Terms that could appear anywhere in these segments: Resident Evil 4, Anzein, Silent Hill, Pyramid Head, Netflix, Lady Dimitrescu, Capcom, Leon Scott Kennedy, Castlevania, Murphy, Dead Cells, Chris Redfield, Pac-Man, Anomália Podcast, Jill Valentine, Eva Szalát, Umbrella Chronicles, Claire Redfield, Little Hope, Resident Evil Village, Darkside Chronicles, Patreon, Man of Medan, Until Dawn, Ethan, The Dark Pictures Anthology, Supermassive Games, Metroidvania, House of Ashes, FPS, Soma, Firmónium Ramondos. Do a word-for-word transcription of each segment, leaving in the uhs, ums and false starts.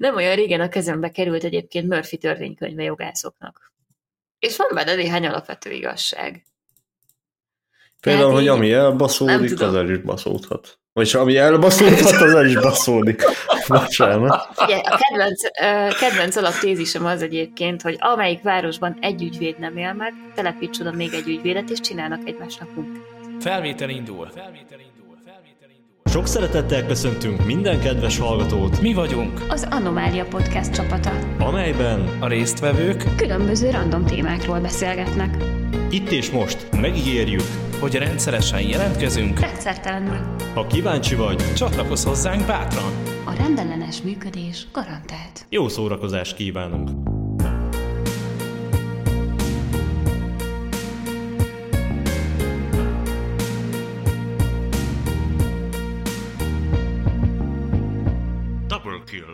Nem olyan régen a kezembe került egyébként Murphy törvénykönyve jogászoknak. És van benne néhány alapvető igazság. Például, hogy ami elbaszódik, az el is baszódhat. Vagyis ami elbaszódhat, az el is baszódik. Bocsánat. Figyelj, a kedvenc, kedvenc alaptézisem az egyébként, hogy amelyik városban egy ügyvéd nem él meg, telepítson oda még egy ügyvédet, és csinálnak egymásnak munkát. Felvétel indul. Felvétel indul. Felvétel indul. Sok szeretettel köszöntünk minden kedves hallgatót. Mi vagyunk az Anomália Podcast csapata, amelyben a résztvevők különböző random témákról beszélgetnek. Itt és most megígérjük, hogy rendszeresen jelentkezünk. Rendszertelenül. Ha kíváncsi vagy, csatlakozz hozzánk bátran. A rendellenes működés garantált. Jó szórakozást kívánunk! Double kill.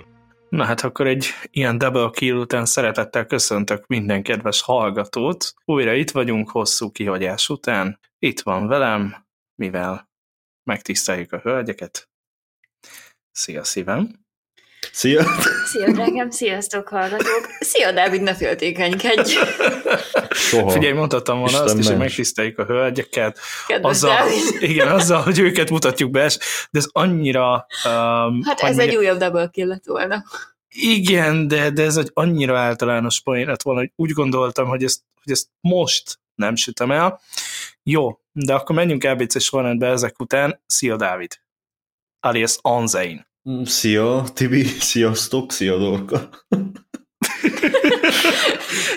Na hát akkor egy ilyen double kill után szeretettel köszöntök minden kedves hallgatót. Újra itt vagyunk hosszú kihagyás után. Itt van velem, mivel megtiszteljük a hölgyeket. Szia szívem! Szia! Szia drágám, sziasztok hallgatók! Szia Dávid, ne féltékenykedj! Soha. Figyelj, mondhatom volna Isten azt is, hogy megtiszteljük a hölgyeket. Kedves azzal, igen, azzal, hogy őket mutatjuk be, de ez annyira... Um, hát ez annyira... egy újabb double kill lett volna. Igen, de, de ez egy annyira általános poén lett volna, hogy úgy gondoltam, hogy ezt, hogy ezt most nem sütöm el. Jó, de akkor menjünk á bé cé sorrendbe ezek után. Szia Dávid! Alias Anzein. Szia, Tibi, sziasztok, szia, Dorka.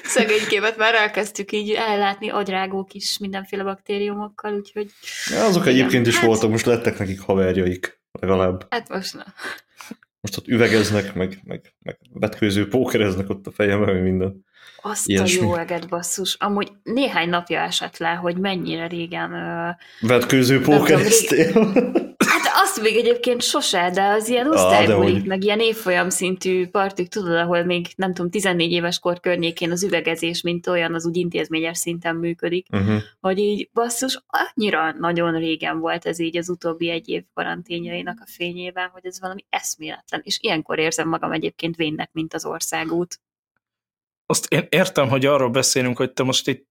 Szegényképet már elkezdtük így ellátni agyrágók is mindenféle baktériumokkal, úgyhogy... Ja, azok igen, egyébként is hát... voltak, most lettek nekik haverjaik, legalább. Hát most na. Most ott üvegeznek, meg, meg, meg vetkőző pókereznek ott a fejemben, minden. Azt ilyesmi. A jó eget, basszus. Amúgy néhány napja esett le, hogy mennyire régen... Vetkőző pókereztél? Hát azt még egyébként sose, de az ilyen osztálybulik, ah, meg ilyen évfolyam szintű partik, tudod, ahol még nem tudom, tizennégy éves kor környékén az üvegezés, mint olyan, az úgy intézményes szinten működik, uh-huh. Hogy így basszus, annyira nagyon régen volt ez így az utóbbi egy év karanténjainak a fényében, hogy ez valami eszméletlen, és ilyenkor érzem magam egyébként vénnek, mint az országút. Azt én értem, hogy arról beszélünk, hogy te most itt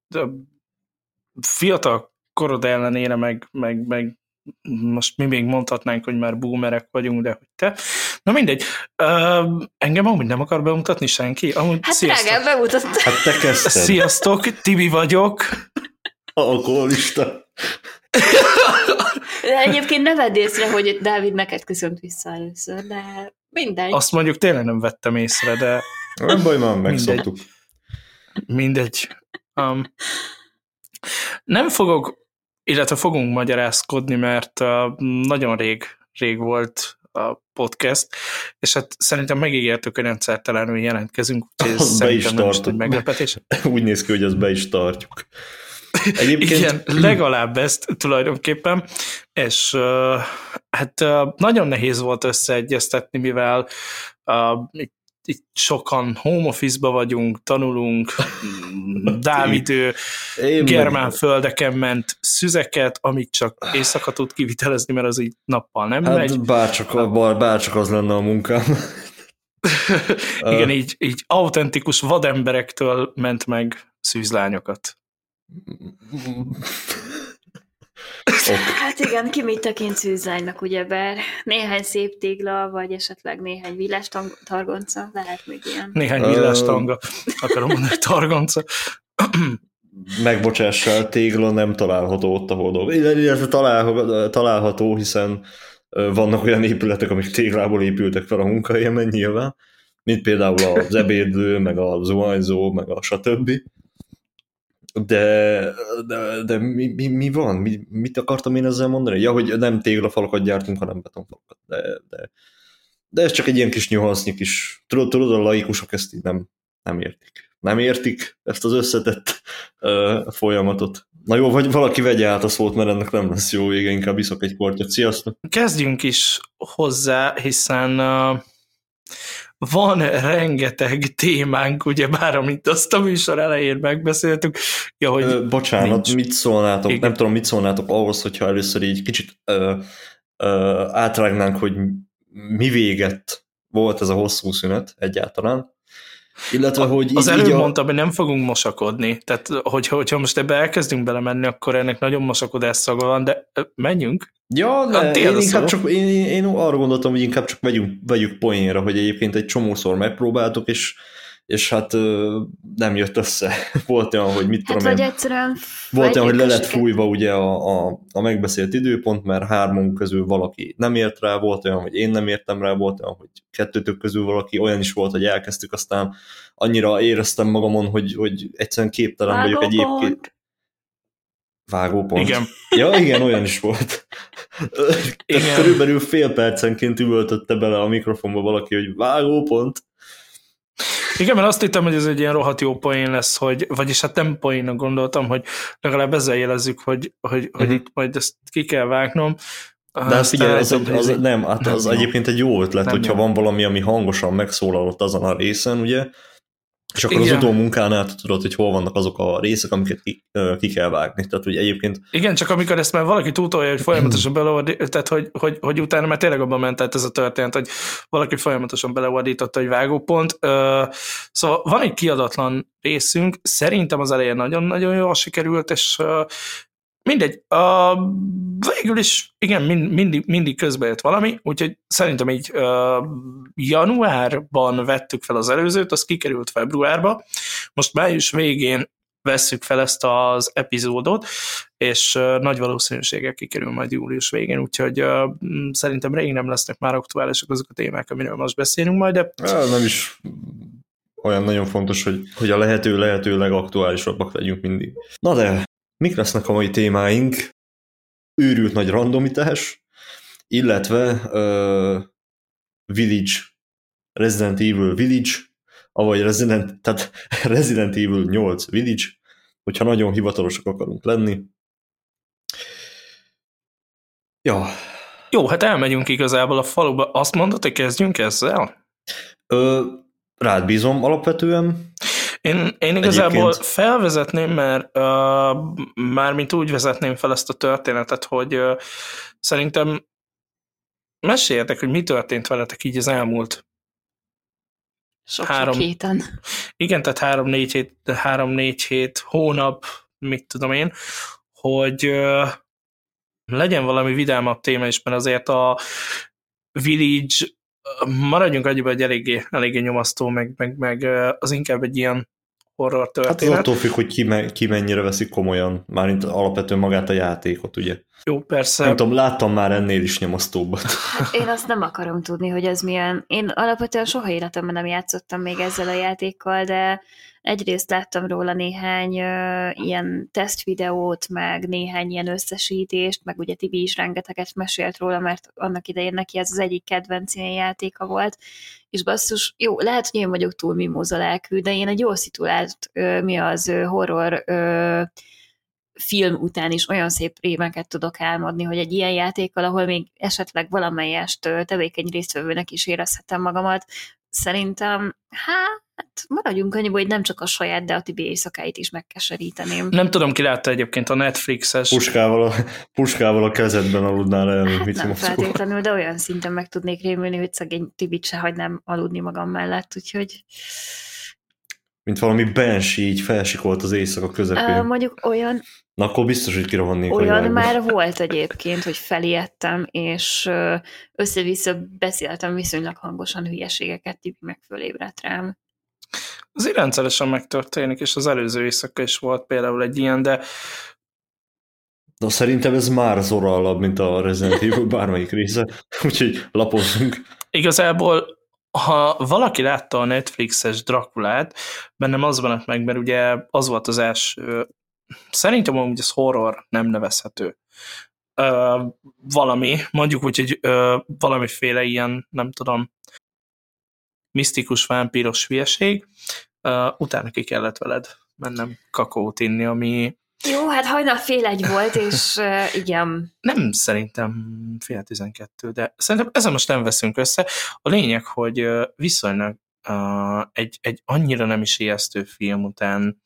fiatal korod ellenére meg, meg, meg most mi még mondhatnánk, hogy már boomerek vagyunk, de hogy te. Na mindegy. Uh, engem amúgy nem akar bemutatni senki. Amúgy, hát drágám, bemutatom. Hát te kezdted. Sziasztok, Tibi vagyok. Alkoholista. De egyébként ne vedd észre, hogy Dávid neked köszönt vissza először, de mindegy. Azt mondjuk tényleg nem vettem észre, de... Nem baj, már megszoktuk. Mindegy. Mindegy. Um, nem fogok... Illetve fogunk magyarázkodni, mert uh, nagyon rég, rég volt a podcast, és hát szerintem megígértük, hogy rendszertelenül jelentkezünk, úgyhogy ez szerintem nem most egy meglepetés. Úgy néz ki, hogy azt be is tartjuk. Egyébként... Igen, legalább ezt tulajdonképpen, és uh, hát uh, nagyon nehéz volt összeegyeztetni, mivel uh, itt, itt sokan home office-ba vagyunk, tanulunk, Dávid ő germán földeken ment szüzeket, amit csak éjszaka tud kivitelezni, mert az így nappal nem hát megy. Bárcsak, bárcsak az lenne a munkám. Igen, így, így autentikus vademberektől ment meg szűzlányokat. Okay. Hát igen, ki mit tekint szűzlánynak, ugyebár néhány szép tégla, vagy esetleg néhány villástargonca, lehet még ilyen. Néhány villástanga, akarom mondani, targonca. Megbocsássál, tégla nem található ott, ahol dolgozik. Illetve talál, található, hiszen vannak olyan épületek, amik téglából épültek fel a munkahelyemen nyilván, mint például az ebédlő, meg a zuhanyzó, meg a stb. De, de, de mi, mi, mi van? Mi, mit akartam én ezzel mondani? Ja, hogy nem téglafalakat gyártunk, hanem betonfalakat. De, de, de ez csak egy ilyen kis nyuhansznyi kis... Tudod, tudod, a laikusok ezt így nem, nem értik. Nem értik ezt az összetett uh, folyamatot. Na jó, vagy valaki vegye át a szót, mert ennek nem lesz jó vége, inkább iszok egy kortyot. Sziasztok! Kezdjünk is hozzá, hiszen... Uh... Van rengeteg témánk, ugye bár, amint azt a műsor elején megbeszéltük. Ja, hogy ö, bocsánat, nincs. Mit szólnátok? Igen. Nem tudom, mit szólnátok ahhoz, hogyha először így kicsit ö, ö, átrágnánk, hogy mi véget, volt ez a hosszú szünet egyáltalán. Illetve, hogy az előbb a... mondtam, hogy nem fogunk mosakodni. Tehát, hogyha, hogyha most ebbe elkezdünk belemenni, akkor ennek nagyon mosakodás szaga van, de menjünk. Ja, de én, inkább csak, én, én arra gondoltam, hogy inkább csak vegyünk, vegyük poénra, hogy egyébként egy csomószor megpróbáltuk, és, és hát nem jött össze. Volt olyan, hogy mit tudom hát, én. Egyszerűen volt olyan, hogy le lett fújva ugye a, a, a megbeszélt időpont, mert hármunk közül valaki nem ért rá, volt olyan, hogy én nem értem rá, volt olyan, hogy kettőtök közül valaki, olyan is volt, hogy elkezdtük, aztán annyira éreztem magamon, hogy, hogy egyszerűen képtelen Vágó vagyok egyébként. Vágópont. Igen. Ja, igen, olyan is volt. Igen. Körülbelül fél percenként üvöltötte bele a mikrofonba valaki, hogy vágópont. Igen, mert azt hittem, hogy ez egy ilyen rohadt jó poén lesz, hogy, vagyis hát nem poénnak gondoltam, hogy legalább ezzel jelezzük, hogy, hogy, uh-huh. hogy itt majd ezt ki kell vágnom. De hát figyelj, az, az, az, nem, hát az nem egyébként egy jó ötlet, nem hogyha nem. Van valami, ami hangosan megszólalott azon a részen, ugye? És akkor igen. Az utómunkánál tudod, hogy hol vannak azok a részek, amiket ki, ki kell vágni. Tehát, hogy egyébként... Igen, csak amikor ezt már valaki túltolja, hogy folyamatosan beleordít, tehát hogy, hogy, hogy utána már tényleg abban ment át ez a történet, hogy valaki folyamatosan beleordította egy vágópont. Szóval van egy kiadatlan részünk, szerintem az elején nagyon-nagyon jól sikerült, és mindegy, végül is igen, mindig, mindig közbejött valami, úgyhogy szerintem így januárban vettük fel az előzőt, az kikerült februárba, most május végén vesszük fel ezt az epizódot, és nagy valószínűséggel kikerül majd július végén, úgyhogy szerintem rég nem lesznek már aktuálisak azok a témák, amiről most beszélünk majd, de... Nem is... olyan nagyon fontos, hogy, hogy a lehető, lehető legaktuálisabbak legyünk mindig. Na de... Mik lesznek a mai témáink? Őrült nagy randomitás, illetve uh, Village, Resident Evil Village, avagy Resident, tehát Resident Evil nyolc Village, hogyha nagyon hivatalosak akarunk lenni. Ja. Jó, hát elmegyünk igazából a faluba. Azt mondod, hogy kezdjünk ezzel? Uh, rád bízom alapvetően. Én, én igazából egyébként felvezetném, mert uh, mármint úgy vezetném fel ezt a történetet, hogy uh, szerintem meséljetek, hogy mi történt veletek így az elmúlt sok három, sok héten. Igen, tehát három-négy hét, három-négy hét, hónap, mit tudom én, hogy uh, legyen valami vidámabb téma is, mert azért a Village, maradjunk annyiban, hogy eléggé, eléggé nyomasztó, meg, meg, meg az inkább egy ilyen horror történet. Hát attól függ, hogy ki, me, ki mennyire veszik komolyan, mármint alapvetően magát a játékot, ugye? Jó, persze. Nem tudom, láttam már ennél is nyomasztóbbat. Hát én azt nem akarom tudni, hogy ez milyen. Én alapvetően soha életemben nem játszottam még ezzel a játékkal, de egyrészt láttam róla néhány uh, ilyen tesztvideót, meg néhány ilyen összesítést, meg ugye Tibi is rengeteget mesélt róla, mert annak idején neki ez az egyik kedvenc ilyen játéka volt, és basszus, jó, lehet, hogy én vagyok túl mimóza lelkű, de én egy jól szituált, uh, mi az uh, horror uh, film után is olyan szép rémeket tudok álmodni, hogy egy ilyen játékkal, ahol még esetleg valamelyest uh, tevékeny résztvevőnek is érezhetem magamat, szerintem, hát, hát maradjunk annyiból, hogy nem csak a saját, de a Tibi éjszakáit is megkeseríteném. Nem tudom, ki látta egyébként a Netflixes... Puskával a, puskával a kezedben aludnál el. Hát nem feltétlenül, de olyan szinten meg tudnék rémülni, hogy szegény Tibit se hagynám aludni magam mellett, úgyhogy... Mint valami bensi, így felsikolt az éjszaka közepén. Uh, mondjuk olyan... Na akkor biztos, hogy kirohannék. Olyan már volt egyébként, hogy felijedtem, és össze-vissza beszéltem viszonylag hangosan hülyeségeket, Tibi meg fölébredt rám. Azért rendszeresen megtörténik, és az előző éjszaka is volt például egy ilyen, de... Na szerintem ez már zorralabb, mint a Resident Evil bármelyik része, úgyhogy lapozzunk. Igazából... Ha valaki látta a Netflixes Draculát, bennem az van meg, mert ugye az volt az első, szerintem amúgy ez horror nem nevezhető. Ö, valami, mondjuk úgy, hogy ö, valamiféle ilyen, nem tudom, misztikus, vámpíros hülyeség, ö, utána ki kellett veled mennem kakót inni, ami... Jó, hát hajnal fél egy volt, és uh, igen. Nem szerintem fél tizenkettő, de szerintem ezzel most nem veszünk össze. A lényeg, hogy viszonylag uh, egy, egy annyira nem is ijesztő film után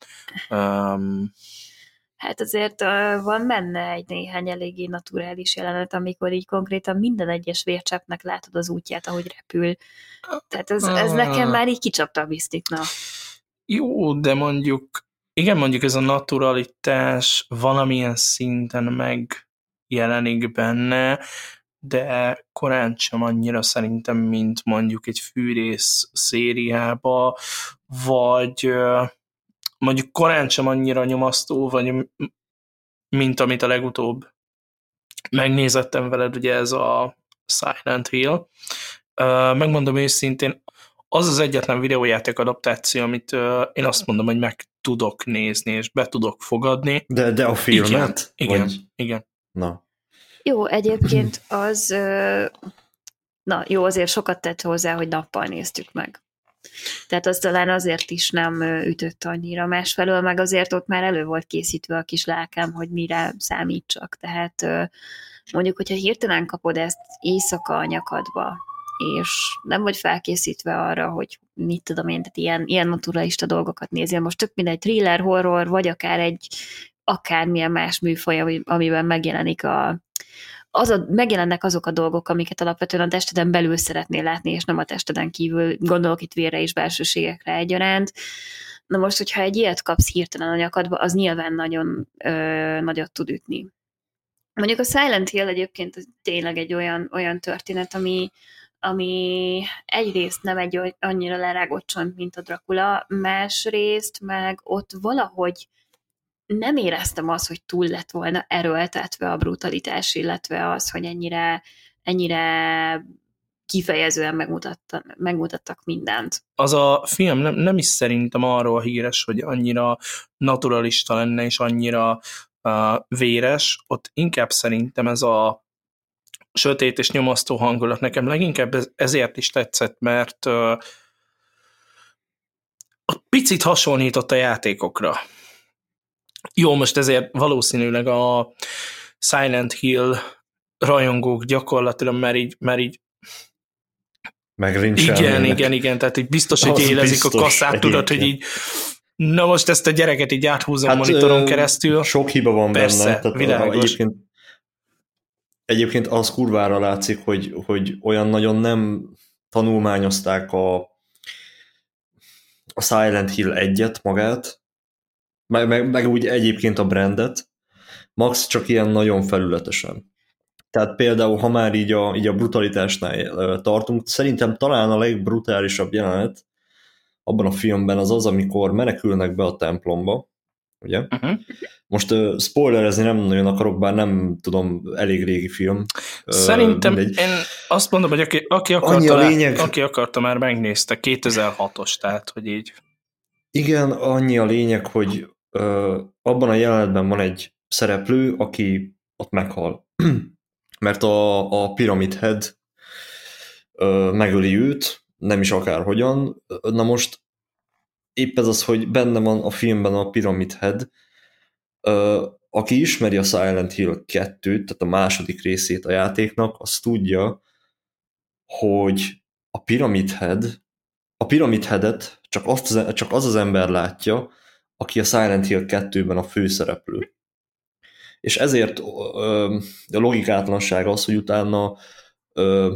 um, hát azért uh, van benne egy néhány eléggé naturális jelenet, amikor így konkrétan minden egyes vércseppnek látod az útját, ahogy repül. Tehát ez, ez nekem már így kicsapta a bisztikna. Jó, de mondjuk, igen, mondjuk ez a naturalitás valamilyen szinten megjelenik benne, de korán sem annyira szerintem, mint mondjuk egy fűrész szériába, vagy mondjuk korán sem annyira nyomasztó, vagy mint amit a legutóbb megnézettem veled, ugye ez a Silent Hill. Megmondom őszintén, az az egyetlen videójáték adaptáció, amit én azt mondom, hogy meg tudok nézni, és be tudok fogadni. De, de a filmet? Igen, vagy... igen, igen. Na. Jó, egyébként az, na jó, azért sokat tett hozzá, hogy nappal néztük meg. Tehát az talán azért is nem ütött annyira, másfelől meg azért ott már elő volt készítve a kis lelkem, hogy mire számítsak. Tehát mondjuk, hogyha hirtelen kapod ezt éjszaka a nyakadba, és nem vagy felkészítve arra, hogy mit tudom én, tehát ilyen, ilyen naturalista dolgokat nézél. Most tök mindegy thriller, horror, vagy akár egy akármilyen más műfaj, amiben megjelenik a Az a, megjelennek azok a dolgok, amiket alapvetően a testeden belül szeretnél látni, és nem a testeden kívül, gondolok itt vérre és belsőségekre egyaránt. Na most, hogyha egy ilyet kapsz hirtelen a nyakadba, az nyilván nagyon ö, nagyot tud ütni. Mondjuk a Silent Hill egyébként tényleg egy olyan, olyan történet, ami, ami egyrészt nem egy annyira lerágott csont, mint a Dracula, másrészt meg ott valahogy nem éreztem azt, hogy túl lett volna erőltetve a brutalitás, illetve az, hogy ennyire, ennyire kifejezően megmutatta, megmutattak mindent. Az a film nem, nem is szerintem arról híres, hogy annyira naturalista lenne, és annyira uh, véres, ott inkább szerintem ez a sötét és nyomasztó hangulat nekem leginkább ezért is tetszett, mert uh, picit hasonlított a játékokra. Jó, most ezért valószínűleg a Silent Hill rajongók gyakorlatilag már így, már így igen, igen, igen, tehát így biztos, hogy élezik a kasszát, tudod, hogy így na most ezt a gyereket így áthúzom hát, monitoron keresztül. Sok hiba van persze, benne. Tehát világos. Egyébként, egyébként az kurvára látszik, hogy, hogy olyan nagyon nem tanulmányozták a, a Silent Hill egyet magát, Meg, meg, meg úgy egyébként a brandet, max csak ilyen nagyon felületesen. Tehát például, ha már így a, így a brutalitásnál tartunk, szerintem talán a legbrutálisabb jelenet abban a filmben az az, amikor menekülnek be a templomba, ugye? Uh-huh. Most uh, spoilerezni nem nagyon akarok, bár nem tudom, elég régi film. Szerintem uh, én azt mondom, hogy aki, aki, akarta, lényeg... aki akarta már megnézte, kétezer-hatos, tehát, hogy így. Igen, annyi a lényeg, hogy ö, abban a jelenetben van egy szereplő, aki ott meghal. Mert a, a Pyramid Head ö, megöli őt, nem is akárhogyan. Na most épp ez az, hogy benne van a filmben a Pyramid Head, ö, aki ismeri a Silent Hill kettőt, tehát a második részét a játéknak, az tudja, hogy a Pyramid Head A Pyramid Headet csak, azt, csak az az ember látja, aki a Silent Hill kettőben a főszereplő. És ezért ö, a logikátlanság az, hogy utána, ö,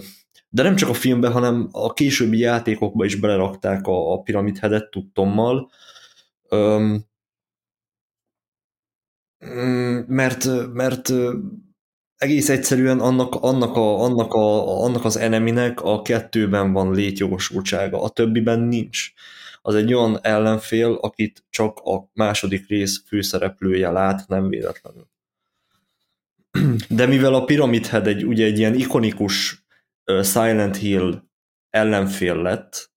de nem csak a filmben, hanem a későbbi játékokba is belerakták a, a Pyramid Headet tudtommal, ö, mert, mert egész egyszerűen annak, annak, a, annak, a, annak az eneminek a kettőben van létjogosultsága, a többiben nincs. Az egy olyan ellenfél, akit csak a második rész főszereplője lát, nem véletlenül. De mivel a Pyramid Head egy, ugye egy ilyen ikonikus Silent Hill ellenfél lett,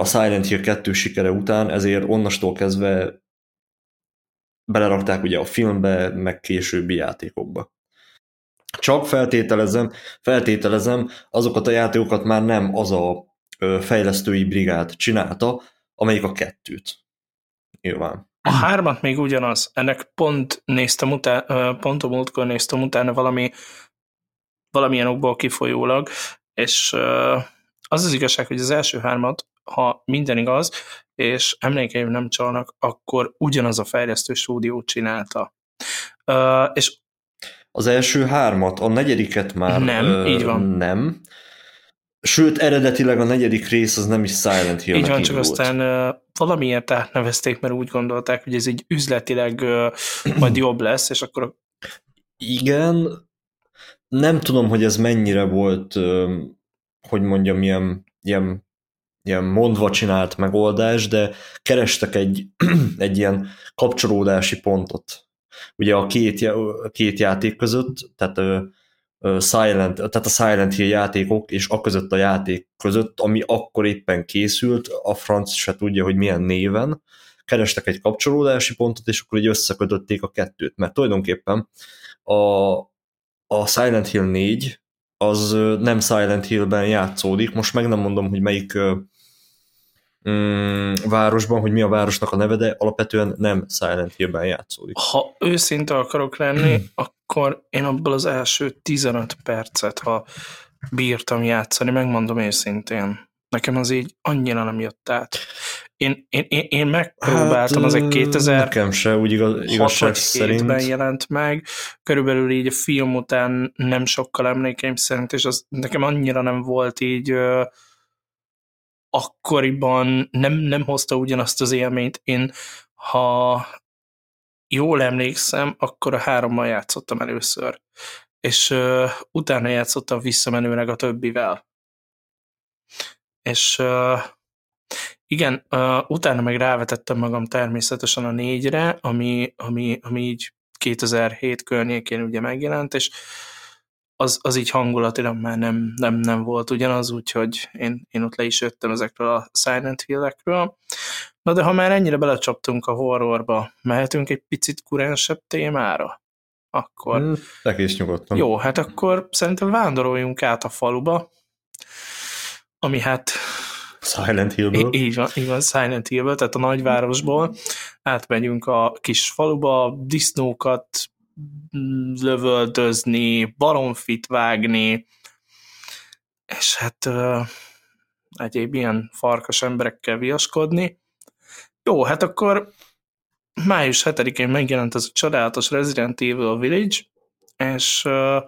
a Silent Hill kettő sikere után, ezért onnastól kezdve belerakták ugye a filmbe, meg későbbi játékokba. Csak feltételezem, feltételezem, azokat a játékokat már nem az a fejlesztői brigád csinálta, amelyik a kettőt. Nyilván. A hármat még ugyanaz. Ennek pont néztem utána, pont a múltkor néztem utána valami, valamilyen okból kifolyólag, és az az igazság, hogy az első hármat ha minden igaz, és emlékeim nem csalnak, akkor ugyanaz a fejlesztő stúdió csinálta. Uh, és az első hármat, a negyediket már nem, ö, így van. Nem. Sőt, eredetileg a negyedik rész az nem is Silent Hill-nek így van, csak volt. Aztán uh, valamiért átnevezték, mert úgy gondolták, hogy ez így üzletileg uh, majd jobb lesz, és akkor... Igen, nem tudom, hogy ez mennyire volt, uh, hogy mondjam, ilyen, ilyen, ilyen mondva csinált megoldás, de kerestek egy, egy ilyen kapcsolódási pontot. Ugye a két, a két játék között, tehát, uh, Silent, tehát a Silent Hill játékok, és a között a játék között, ami akkor éppen készült, a franc se tudja, hogy milyen néven, kerestek egy kapcsolódási pontot, és akkor így összekötötték a kettőt, mert tulajdonképpen a, a Silent Hill négy az nem Silent Hillben játszódik, most meg nem mondom, hogy melyik mm, városban, hogy mi a városnak a neve, de alapvetően nem Silent Hillben játszódik. Ha őszinte akarok lenni, akkor én abból az első tizenöt percet, ha bírtam játszani, megmondom őszintén. Nekem az így annyira nem jött át. Én, én, én, én megpróbáltam, hát, az egy kétezer-hatban jelent meg, körülbelül így a film után nem sokkal emlékeim szerint, és az nekem annyira nem volt így ö, akkoriban, nem, nem hozta ugyanazt az élményt. Én, ha jól emlékszem, akkor a hárommal játszottam először, és ö, utána játszottam visszamenőleg a többivel. És uh, igen, uh, utána meg rávetettem magam természetesen a négyre, ami, ami, ami így kétezer-hét környékén ugye megjelent, és az, az így hangulatilag már nem, nem, nem volt ugyanaz, úgyhogy én, én ott le is jöttem ezekről a Silent Hill-ekről. Na de ha már ennyire belecsaptunk a horrorba, mehetünk egy picit kurensebb témára? Akkor... Hmm, egész nyugodtan. Jó, hát akkor szerintem vándoroljunk át a faluba, ami hát... Silent Hillből. Így van, így van, Silent Hillből, tehát a nagyvárosból átmegyünk a kis faluba, disznókat lövöldözni, baromfit vágni, és hát uh, egyéb ilyen farkas emberekkel viaskodni. Jó, hát akkor május hetedikén megjelent az a csodálatos Resident Evil Village, és... Uh,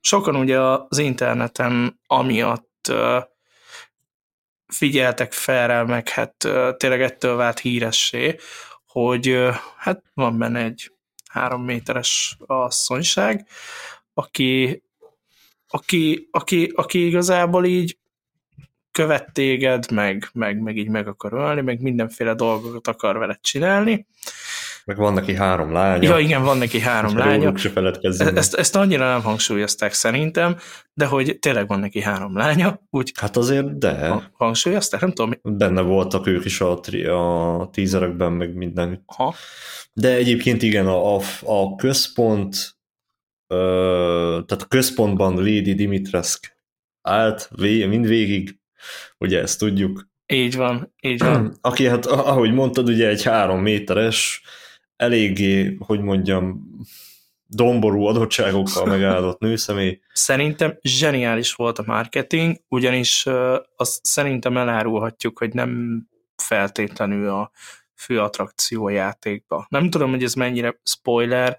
sokan ugye az interneten amiatt uh, figyeltek fel rá, meg hát uh, tényleg ettől vált híressé, hogy uh, hát van benne egy három méteres asszonyság, aki, aki, aki, aki igazából így követ téged, meg, meg, meg így meg akar ölni, meg mindenféle dolgokat akar veled csinálni. Meg van neki három lánya. Ja, igen, van neki három lánya. Ezt, ezt annyira nem hangsúlyozták szerintem, de hogy tényleg van neki három lánya. Úgy hát azért, de. Hangsúlyozták, nem tudom. Benne voltak ők is a, tri, a tízerekben, meg minden. Aha. De egyébként igen, a, a központ, ö, tehát a központban Lady Dimitrescu állt vé, mindvégig, ugye ezt tudjuk. Így van, így van. Aki hát, ahogy mondtad, ugye egy három méteres, eléggé, hogy mondjam, domború adottságokkal megáldott nőszemély. Szerintem zseniális volt a marketing, ugyanis azt szerintem elárulhatjuk, hogy nem feltétlenül a fő attrakció játékba. Nem tudom, hogy ez mennyire spoiler,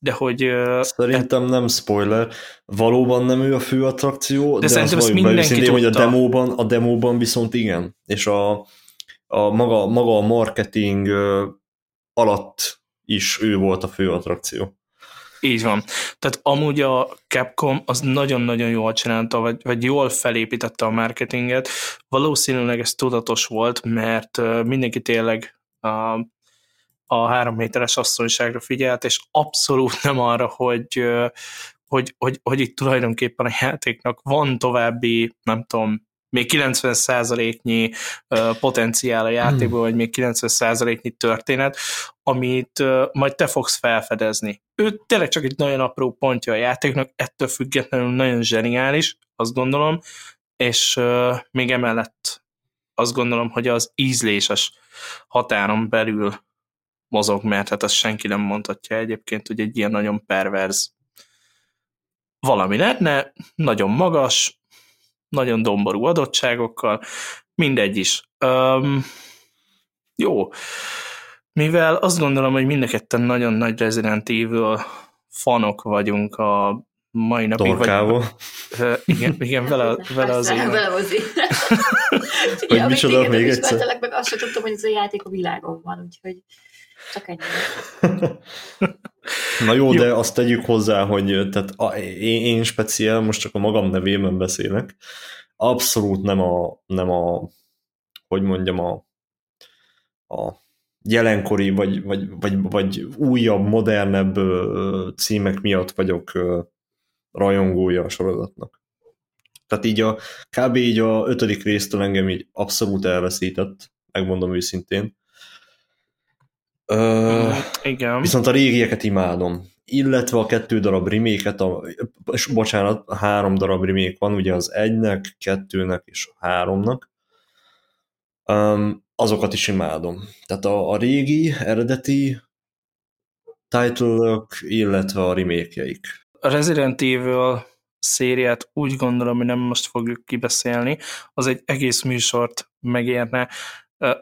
de hogy... Szerintem nem spoiler, valóban nem ő a fő attrakció, de, de szerintem azt valójában őszintén, hogy a demóban, a demóban viszont igen, és a, a maga, maga a marketing alatt is ő volt a fő attrakció. Így van. Tehát amúgy a Capcom az nagyon-nagyon jól csinálta, vagy, vagy jól felépítette a marketinget. Valószínűleg ez tudatos volt, mert mindenki tényleg a, a három méteres asszonyságra figyelt, és abszolút nem arra, hogy, hogy, hogy, hogy itt tulajdonképpen a játéknak van további, nem tudom, még kilencven százaléknyi uh, potenciál a játékban, hmm. vagy még kilencven százaléknyi történet, amit uh, majd te fogsz felfedezni. Ő tényleg csak egy nagyon apró pontja a játéknak, ettől függetlenül nagyon zseniális, azt gondolom, és uh, még emellett azt gondolom, hogy az ízléses határon belül mozog, mert hát azt senki nem mondhatja egyébként, hogy egy ilyen nagyon perverz valami lenne, nagyon magas, nagyon domború adottságokkal, mindegy is. Um, jó. Mivel azt gondolom, hogy mind a ketten nagyon nagy Resident Evil fanok vagyunk a mai napig. Torkával. Vagy, igen, igen, vele, vele az én. Vele az én. Hogy micsoda, még egyszer. Ismertelek, meg azt sem tudtam, hogy ez a játék a világon van, úgyhogy csak ennyi. Na jó, jó, de azt tegyük hozzá, hogy tehát a, én, én speciál, most csak a magam nevében beszélek, abszolút nem a, nem a hogy mondjam, a, a jelenkori, vagy, vagy, vagy, vagy újabb, modernebb címek miatt vagyok rajongója a sorozatnak. Tehát így a kb. Így a ötödik résztől engem így abszolút elveszített, megmondom őszintén. Ö, Igen. Viszont a régieket imádom. Illetve a kettő darab remake-et, a, és bocsánat, a három darab remake van, ugye az egynek, kettőnek és a háromnak. Um, azokat is imádom. Tehát a, a régi, eredeti title-ök, illetve a remake-jeik. A Resident Evil szériát úgy gondolom, hogy nem most fogjuk kibeszélni, az egy egész műsort megérne,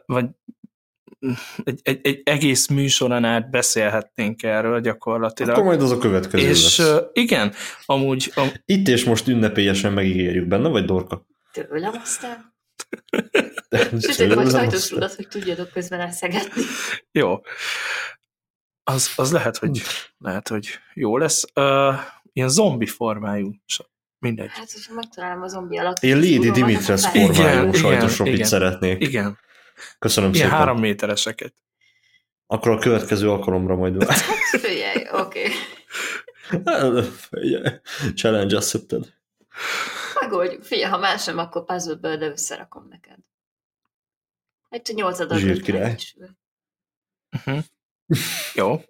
vagy egy, egy, egy egész műsoron át beszélhetnénk erről gyakorlatilag. Akkor majd az a következő és, lesz. Igen, amúgy... Am... Itt és most ünnepélyesen megígérjük benne, vagy Dorka? Tőlem aztán? Sütök, hogy sajtosrudat, hogy tudjatok közben elszegetni. Jó. Az, az lehet, hogy, lehet, hogy jó lesz. Uh, ilyen zombi formájú. Mindegy. Hát, hogyha megtalálom a zombi alatt. Én Lady Dimitrescu formájú sajtosropit szeretnék. Igen. Köszönöm ilyen szépen. Három métereseket. Akkor a következő alkalomra majd. Hát figyelj, oké. Okay. Challenge accepted. Megoldjuk. Figyelj, ha más sem, akkor puzzle-ből, de összerakom neked. Egy a nyolc adat. Zsír király. Uh-huh. Jó.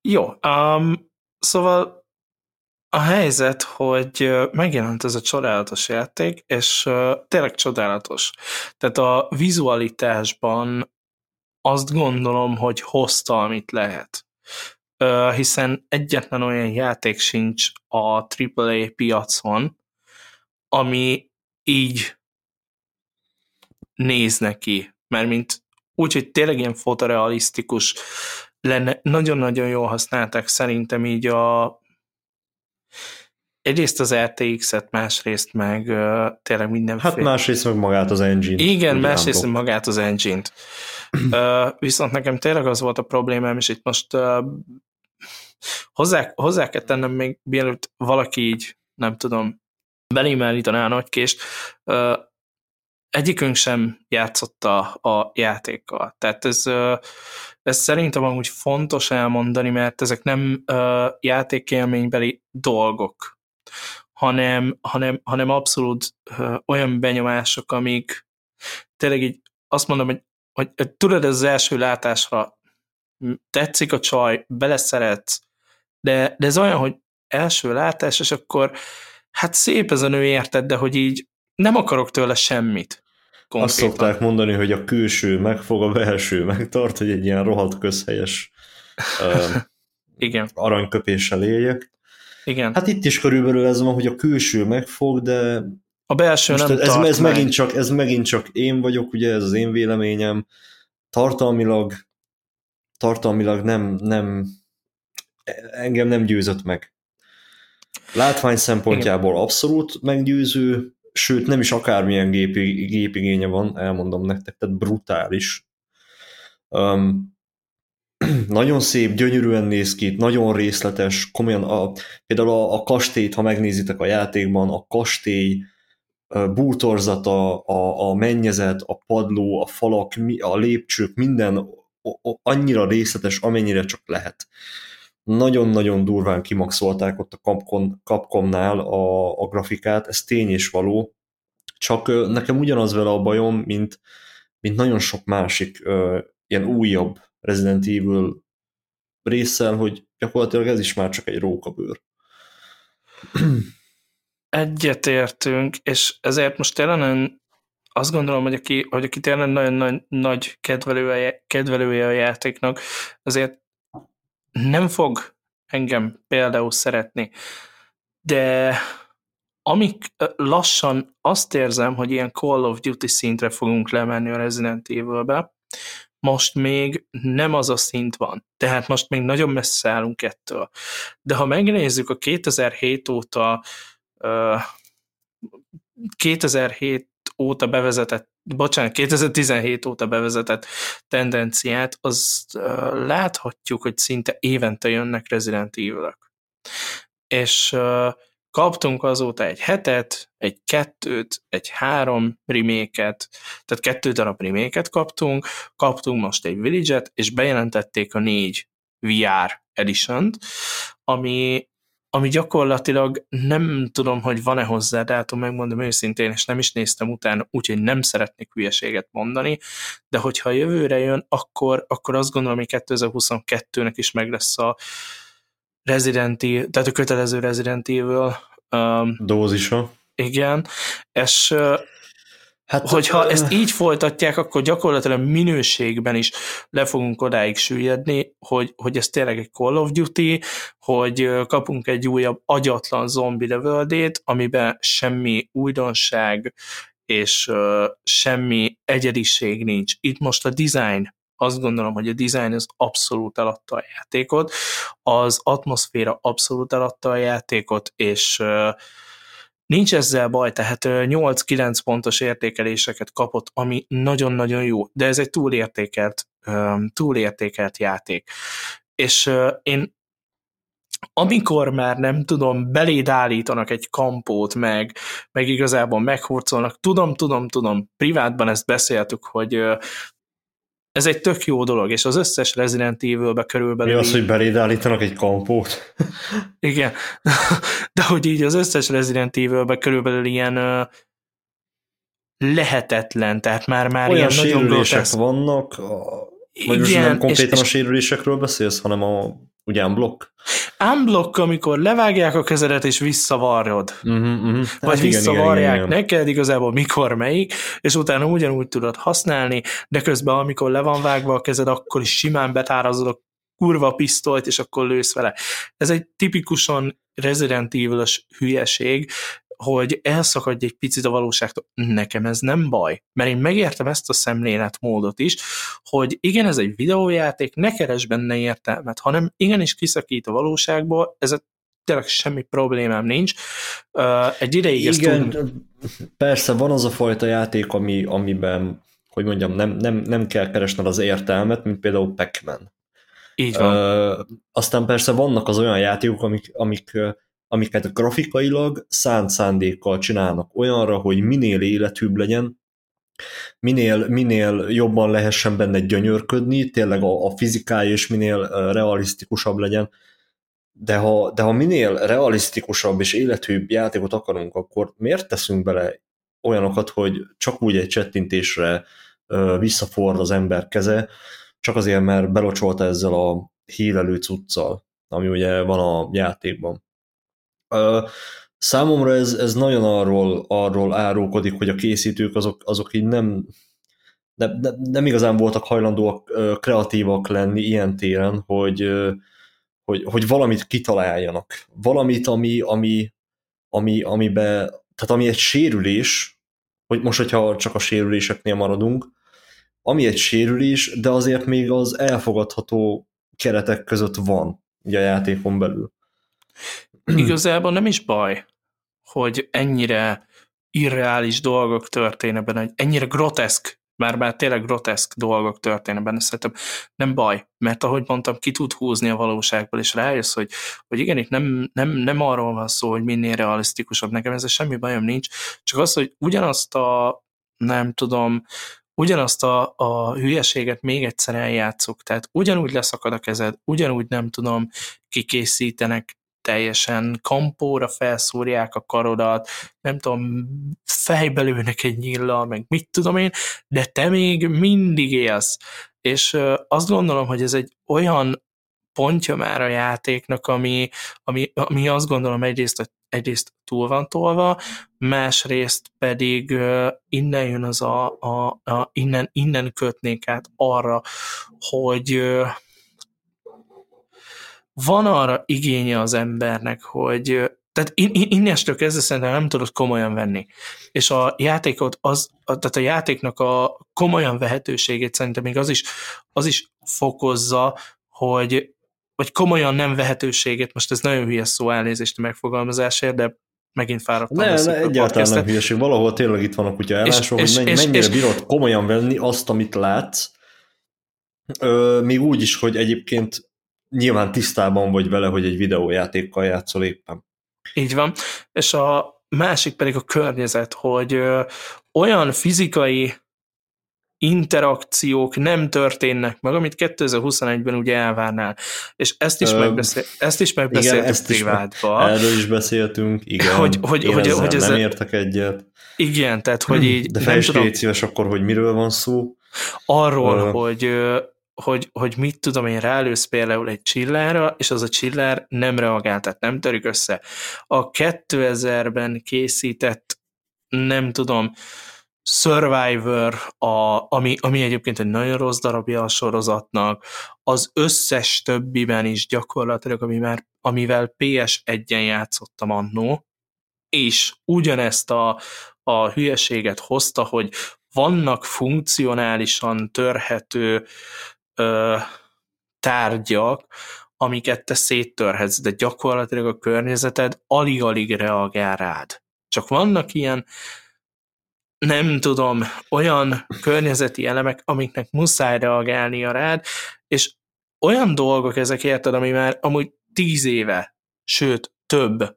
Jó. Um, szóval a helyzet, hogy megjelent ez a csodálatos játék, és uh, tényleg csodálatos. Tehát a vizualitásban azt gondolom, hogy hozta, amit lehet. Uh, hiszen egyetlen olyan játék sincs a á á á piacon, ami így néz neki. Mert mint úgy, hogy tényleg ilyen fotorealisztikus lenne, nagyon-nagyon jól használták szerintem így a egyrészt az er té iksz-et, másrészt meg uh, tényleg mindenféle. Hát másrészt meg magát az engine-t. Igen, másrészt meg magát az engine-t. Uh, viszont nekem tényleg az volt a problémám, és itt most uh, hozzá, hozzá kell tennem még, mielőtt valaki így, nem tudom, belém állítaná a nagykést, uh, egyikünk sem játszotta a játékkal. Tehát ez, ez szerintem amúgy fontos elmondani, mert ezek nem játékélménybeli dolgok, hanem, hanem, hanem abszolút olyan benyomások, amik tényleg így azt mondom, hogy, hogy tudod, ez az első látásra tetszik a csaj, beleszeret, de, de ez olyan, hogy első látás, és akkor hát szép ez a nő, érted, de hogy így nem akarok tőle semmit. Konkrétan. Azt szokták mondani, hogy a külső megfog, a belső megtart, hogy egy ilyen rohadt közhelyes uh, igen. aranyköpéssel éljek. Igen. Hát itt is körülbelül ez van, hogy a külső megfog, de a belső nem ez, tart ez, meg. megint csak, ez megint csak én vagyok, ugye ez az én véleményem. Tartalmilag, tartalmilag nem, nem engem nem győzött meg. Látvány szempontjából igen. Abszolút meggyőző, sőt, nem is akármilyen gépi, gépigénye van, elmondom nektek, tehát brutális. Um, nagyon szép, gyönyörűen néz ki, nagyon részletes, komolyan, a, például a, a kastélyt, ha megnézitek a játékban, a kastély a bútorzata, a, a mennyezet, a padló, a falak, a lépcsők, minden annyira részletes, amennyire csak lehet. Nagyon-nagyon durván kimaxolták ott a Capcomnál a, a grafikát, ez tény és való, csak nekem ugyanaz vele a bajom, mint, mint nagyon sok másik uh, ilyen újabb Resident Evil résszel, hogy gyakorlatilag ez is már csak egy rókabőr. Egyetértünk, és ezért most tényleg azt gondolom, hogy aki, hogy aki tényleg nagyon nagy, nagy kedvelője, kedvelője a játéknak, azért nem fog engem például szeretni, de amik lassan azt érzem, hogy ilyen Call of Duty szintre fogunk lemenni a Resident Evil-be, most még nem az a szint van. Tehát most még nagyon messze állunk ettől. De ha megnézzük a kétezer-hét óta kétezer-hét óta bevezetett, bocsánat, kétezer-tizenhét óta bevezetett tendenciát, az láthatjuk, hogy szinte évente jönnek Resident Evil-ök. És kaptunk azóta egy hetet, egy kettőt, egy három remake-et, tehát kettő darab remake-et kaptunk, kaptunk most egy Village-et, és bejelentették a négy vé er Edition-t, ami, ami gyakorlatilag nem tudom, hogy van-e hozzá dátum, megmondom őszintén, és nem is néztem utána, úgyhogy nem szeretnék hülyeséget mondani, de hogyha jövőre jön, akkor, akkor azt gondolom, hogy kétezer-huszonkettőnek is meg lesz a Resident Evil, tehát a kötelező Resident Evil um, dózisa. Igen, és hát, hogyha uh, ezt így folytatják, akkor gyakorlatilag minőségben is le fogunk odáig süllyedni, hogy, hogy ez tényleg egy Call of Duty, hogy kapunk egy újabb agyatlan zombi lövöldét, amiben semmi újdonság és uh, semmi egyediség nincs. Itt most a design, azt gondolom, hogy a design az abszolút eladta a játékot, az atmoszféra abszolút eladta a játékot, és uh, nincs ezzel baj, tehát uh, nyolc-kilenc pontos értékeléseket kapott, ami nagyon-nagyon jó, de ez egy túlértékelt, um, túlértékelt játék. És uh, én amikor már nem tudom, beléd állítanak egy kampót, meg, meg igazából meghurcolnak, tudom, tudom, tudom, privátban ezt beszéltük, hogy uh, ez egy tök jó dolog, és az összes Resident Evil-be körülbelül... Mi az, így... hogy beléd állítanak egy kampót? Igen, de hogy így az összes Resident Evil-be körülbelül ilyen uh, lehetetlen, tehát már-már ilyen nagyon... Olyan sérülések grotesz... vannak, a... vagy most nem konkrétan és, a sérülésekről beszélsz, hanem a... Ugye unblock? Unblock, amikor levágják a kezedet, és visszavarrod. Uh-huh, uh-huh. Vagy igen, visszavarják igen, igen, neked, igazából mikor, melyik, és utána ugyanúgy tudod használni, de közben, amikor le van vágva a kezed, akkor is simán betárazod a kurva pisztolyt, és akkor lősz vele. Ez egy tipikusan Resident Evil-ös hülyeség, hogy elszakadj egy picit a valóságtól. Nekem ez nem baj, mert én megértem ezt a szemléletmódot is, hogy igen, ez egy videójáték, ne keresd benne értelmet, hanem igenis kiszakít a valóságból, ez tényleg semmi problémám nincs. Egy ideig ezt igen, tud... persze van az a fajta játék, ami, amiben, hogy mondjam, nem, nem, nem kell keresned az értelmet, mint például Pac-Man. Így van. Ö, aztán persze vannak az olyan játékok, amik, amik amiket grafikailag szánt szándékkal csinálnak olyanra, hogy minél életűbb legyen, minél, minél jobban lehessen benne gyönyörködni, tényleg a, a fizikája is minél realisztikusabb legyen, de ha, de ha minél realisztikusabb és életűbb játékot akarunk, akkor miért teszünk bele olyanokat, hogy csak úgy egy csettintésre visszaford az ember keze, csak azért, mert belocsolta ezzel a hílelő cuccal, ami ugye van a játékban. Számomra ez, ez nagyon arról, arról árulkodik, hogy a készítők azok, azok így nem, nem, nem igazán voltak hajlandóak kreatívak lenni ilyen téren, hogy, hogy, hogy valamit kitaláljanak. Valamit, ami, ami, ami, amibe, tehát ami egy sérülés, hogy most, hogyha csak a sérüléseknél maradunk, ami egy sérülés, de azért még az elfogadható keretek között van ugye a játékon belül. Igazából nem is baj, hogy ennyire irreális dolgok történnek benne, ennyire groteszk, már már tényleg groteszk dolgok történnek benne, szerintem nem baj, mert ahogy mondtam, ki tud húzni a valóságból, és rájössz, hogy, hogy igen, itt nem, nem, nem arról van szó, hogy minél realisztikusabb, nekem ezzel semmi bajom nincs, csak az, hogy ugyanazt a, nem tudom, ugyanazt a, a hülyeséget még egyszer eljátszok, tehát ugyanúgy leszakad a kezed, ugyanúgy nem tudom, kikészítenek teljesen kampóra felszúrják a karodat, nem tudom, fejbe lőnek egy nyillal, meg mit tudom én, de te még mindig élsz. És azt gondolom, hogy ez egy olyan pontja már a játéknak, ami, ami, ami azt gondolom egyrészt, egyrészt túl van tolva, másrészt pedig innen jön az a, a, a innen, innen kötnék át arra, hogy van arra igénye az embernek, hogy Tehát in, in, innestől kezdve szerintem nem tudod komolyan venni. És a játékot, az, a, tehát a játéknak a komolyan vehetőségét szerintem még az is, az is fokozza, hogy vagy komolyan nem vehetőségét, most ez nagyon hülyes szó, elnézést a megfogalmazásért, de megint fáradtam. Ne, ne, egyáltalán nem hülyeség. Valahol tényleg itt van a kutya elásról, hogy mennyire és, és, bírod komolyan venni azt, amit látsz. Ö, még úgy is, hogy egyébként nyilván tisztában vagy vele, hogy egy videójátékkal játszol éppen. Így van. És a másik pedig a környezet, hogy ö, olyan fizikai interakciók nem történnek meg, amit kétezer-huszonegyben ugye elvárnál. És ezt is, megbeszél, ezt is megbeszéltünk igen, ezt privátban. Is, erről is beszéltünk, igen. Hogy, hogy, hogy, ezzel hogy ez nem értek egyet. Igen, tehát hogy hmm, így... De fel is tudom, szíves akkor, hogy miről van szó. Arról, uh, hogy, hogy, hogy mit tudom én, rálősz például egy csillára, és az a csillár nem reagál, tehát nem törik össze. A kétezerben készített, nem tudom, Survivor, a, ami, ami egyébként egy nagyon rossz darabja a sorozatnak, az összes többiben is gyakorlatilag, ami már, amivel pé es egyen játszottam annó, és ugyanezt a, a hülyeséget hozta, hogy vannak funkcionálisan törhető ö, tárgyak, amiket te széttörhetsz, de gyakorlatilag a környezeted alig-alig reagál rád. Csak vannak ilyen nem tudom, olyan környezeti elemek, amiknek muszáj reagálnia rád, és olyan dolgok ezek, érted, ami már amúgy tíz éve, sőt több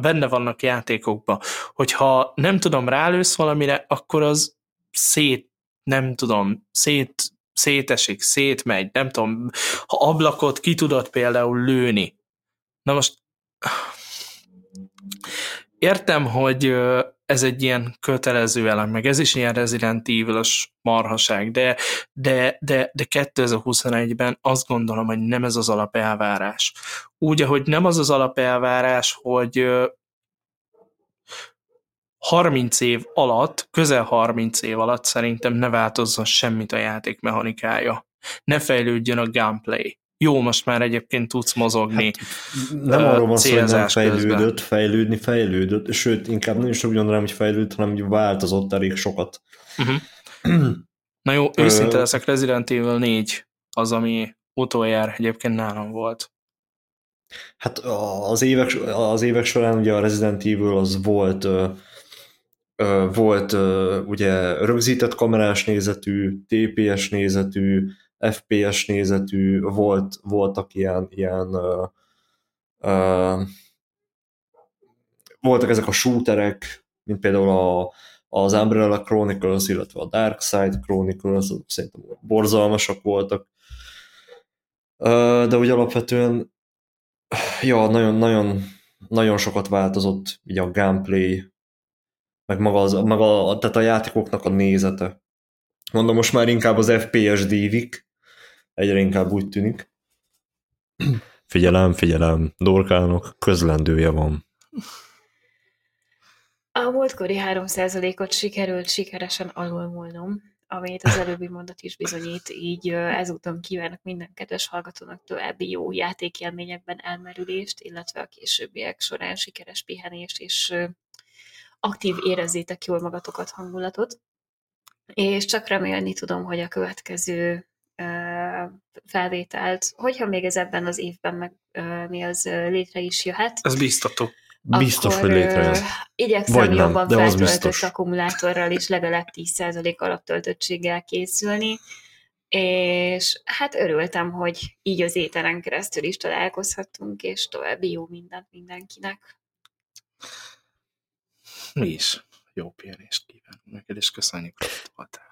benne vannak játékokban, hogyha nem tudom, rálősz valamire, akkor az szét, nem tudom, szét, szétesik, szétmegy, nem tudom, ha ablakot ki tudod például lőni. Na most értem, hogy ez egy ilyen kötelező elem, meg ez is ilyen Resident Evil-os marhaság, de, de, de, de kétezer-huszonegyben azt gondolom, hogy nem ez az alapelvárás. Úgy, ahogy nem az az alapelvárás, hogy harminc év alatt, közel harminc év alatt szerintem ne változzon semmit a játék mechanikája. Ne fejlődjön a gameplay. Jó, most már egyébként tudsz mozogni. Hát, nem arról van szó, hogy nem fejlődött, közben. fejlődni, fejlődött, sőt, inkább nem is úgy gondolom, hogy fejlődött, hanem hogy változott elég sokat. Uh-huh. Na jó, őszinte leszek, Resident Evil négy az, ami utoljára egyébként nálam volt. Hát az évek, az évek során ugye a Resident Evil az volt, volt ugye rögzített kamerás nézetű, té pé es nézetű, ef pé es nézetű, volt, voltak ilyen, ilyen ö, ö, voltak ezek a shooterek, mint például a, az Umbrella Chronicles, illetve a Darkside Chronicles, azok szerintem borzalmasak voltak. Ö, de úgy alapvetően ja, nagyon, nagyon, nagyon sokat változott így a gameplay, meg maga, az, maga a, tehát a játékoknak a nézete. Mondom, most már inkább az ef pé es dívik, egyre inkább úgy tűnik. Figyelem, figyelem, Dorkának közlendője van. A múltkori három százalékot sikerült sikeresen alulmúlnom, amit az előbbi mondat is bizonyít, így ezúton kívánok minden kedves hallgatónak további jó játékélményekben elmerülést, illetve a későbbiek során sikeres pihenést, és aktív érezzétek jól magatokat, hangulatot. És csak remélni tudom, hogy a következő felvételt, hogyha még ez ebben az évben meg, mi az létre is jöhet. Ez biztató. Biztos, hogy létrejön. Igyekszem jobban feltöltött akkumulátorral és legalább tíz százalék alaptöltöttséggel készülni, és hát örültem, hogy így az éteren keresztül is találkozhattunk, és további jó mindent mindenkinek. Mi is. Jó pihenést kívánok neked, és köszönjük, hogy itt voltál.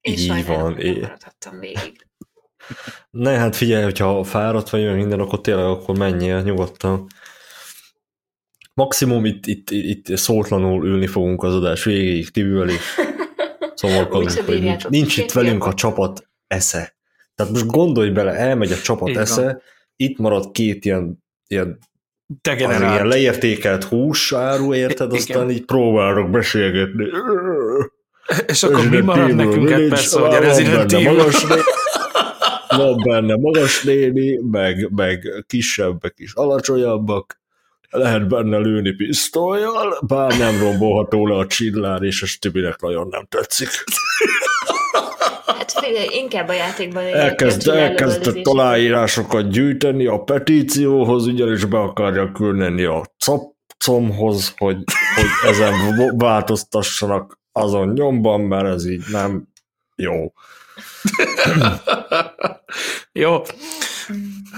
És így van. Én maradhattam végig. Ne, hát figyelj, hogyha fáradt vagy minden, akkor tényleg akkor menjél nyugodtan. Maximum itt, itt, itt szótlanul ülni fogunk az adás végéig, Tibivel is. Szóval nincs, nincs itt velünk a csapat esze. Tehát most gondolj bele, elmegy a csapat így esze, van. Itt marad két ilyen, ilyen ilyen leértékelt húsáru, érted? Igen. Aztán így próbálok beszélgetni. És akkor mi marad nekünk egy persze, hogy a Resident Evil? Van benne magas néni, meg, meg kisebbek is alacsonyabbak. lehet benne lőni pisztolyjal, bár nem rombolható le a csillár, és a Tibinek nagyon nem tetszik. Hát figyelj, inkább a játékban... Elkezd, elkezdett aláírásokat gyűjteni a petícióhoz, ugyanis be akarja küldeni a capcomhoz, hogy, hogy ezen változtassanak azon nyomban, mert ez így nem jó. Jó.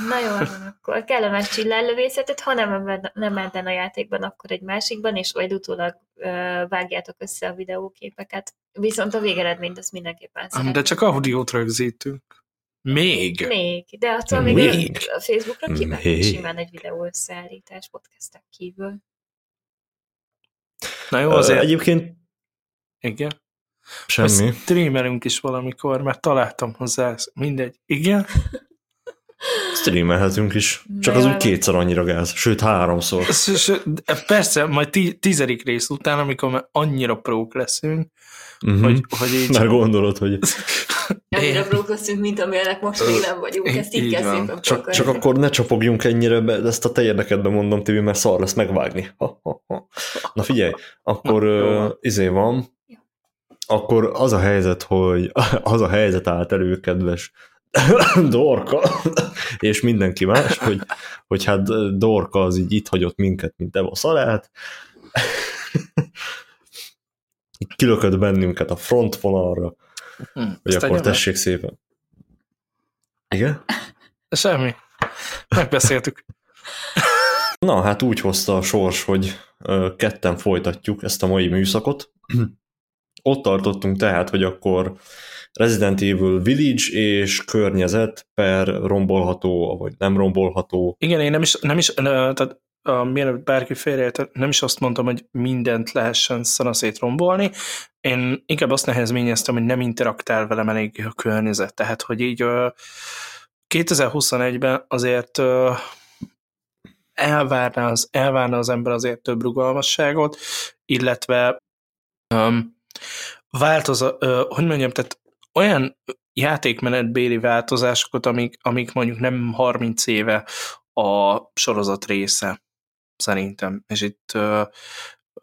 Na jól van, akkor kellemes csillárlövészetet, ha nem, nem menten a játékban, akkor egy másikban, és majd utólag ö, vágjátok össze a videóképeket. Viszont a végeredményt azt mindenképpen szeretném. De csak audiót rögzítünk. Még? Még, de attól még, még a Facebookra kimentek simán egy videó összeállítás podcastek kívül. Na jó, azért. Ö, egyébként... Igen? Semmi. Ezt streamelünk is valamikor, mert találtam hozzá, mindegy. Igen? Streamelhetünk is. Csak az úgy kétszer annyira gáz. Sőt, háromszor. Persze, majd tizedik rész után, amikor már annyira prók leszünk, uh-huh. hogy, hogy így... Már gondolod, hogy... Annyira prók leszünk, mint amilyenek most még nem vagyunk. Ezt így, így kell szépen csak, csak akkor ne csapogjunk ennyire be, ezt a te érdekedben mondom, Tibi, mert szar lesz megvágni. Ha, ha, ha. Na figyelj, akkor uh, izé van... Akkor az a helyzet, hogy az a helyzet állt elő, kedves Dorka, és mindenki más, hogy, hogy hát Dorka az így itt hagyott minket, mint Eva Szalát. Itt kilökött bennünket a frontvonalra, hm, hogy akkor tessék el. Szépen. Igen? Semmi. Megbeszéltük. Na, hát úgy hozta a sors, hogy ketten folytatjuk ezt a mai műszakot. Ott tartottunk tehát, hogy akkor Resident Evil Village és környezet per rombolható, vagy nem rombolható. Igen, én nem is, nem is tehát, mielőtt bárki félreért, nem is azt mondtam, hogy mindent lehessen szanaszét rombolni. Én inkább azt nehezményeztem, hogy nem interaktál velem eléggé a környezet. Tehát, hogy így kétezer-huszonegyben azért elvárná az, elvárná az ember azért több rugalmasságot, illetve um, Változa, hogy mondjam, tehát olyan játékmenetbéli változásokat, amik, amik mondjuk nem harminc éve a sorozat része, szerintem. És itt uh,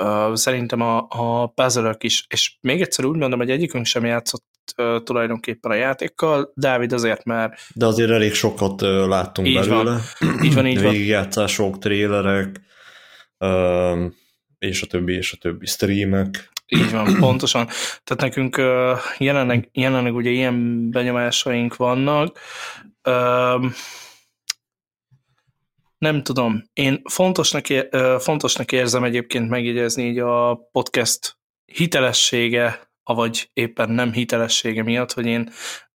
uh, szerintem a, a puzzle-ök is, és még egyszer úgy mondom, hogy egyikünk sem játszott uh, tulajdonképpen a játékkal, Dávid azért már... De azért elég sokat uh, láttunk így belőle. Van. Így van, így van. Végigjátszások, trélerek, uh, és a többi, és a többi streamek. Így van, pontosan. Tehát nekünk jelenleg, jelenleg ugye ilyen benyomásaink vannak. Nem tudom, én fontosnak, fontosnak érzem egyébként megjegyezni így a podcast hitelessége, avagy éppen nem hitelessége miatt, hogy én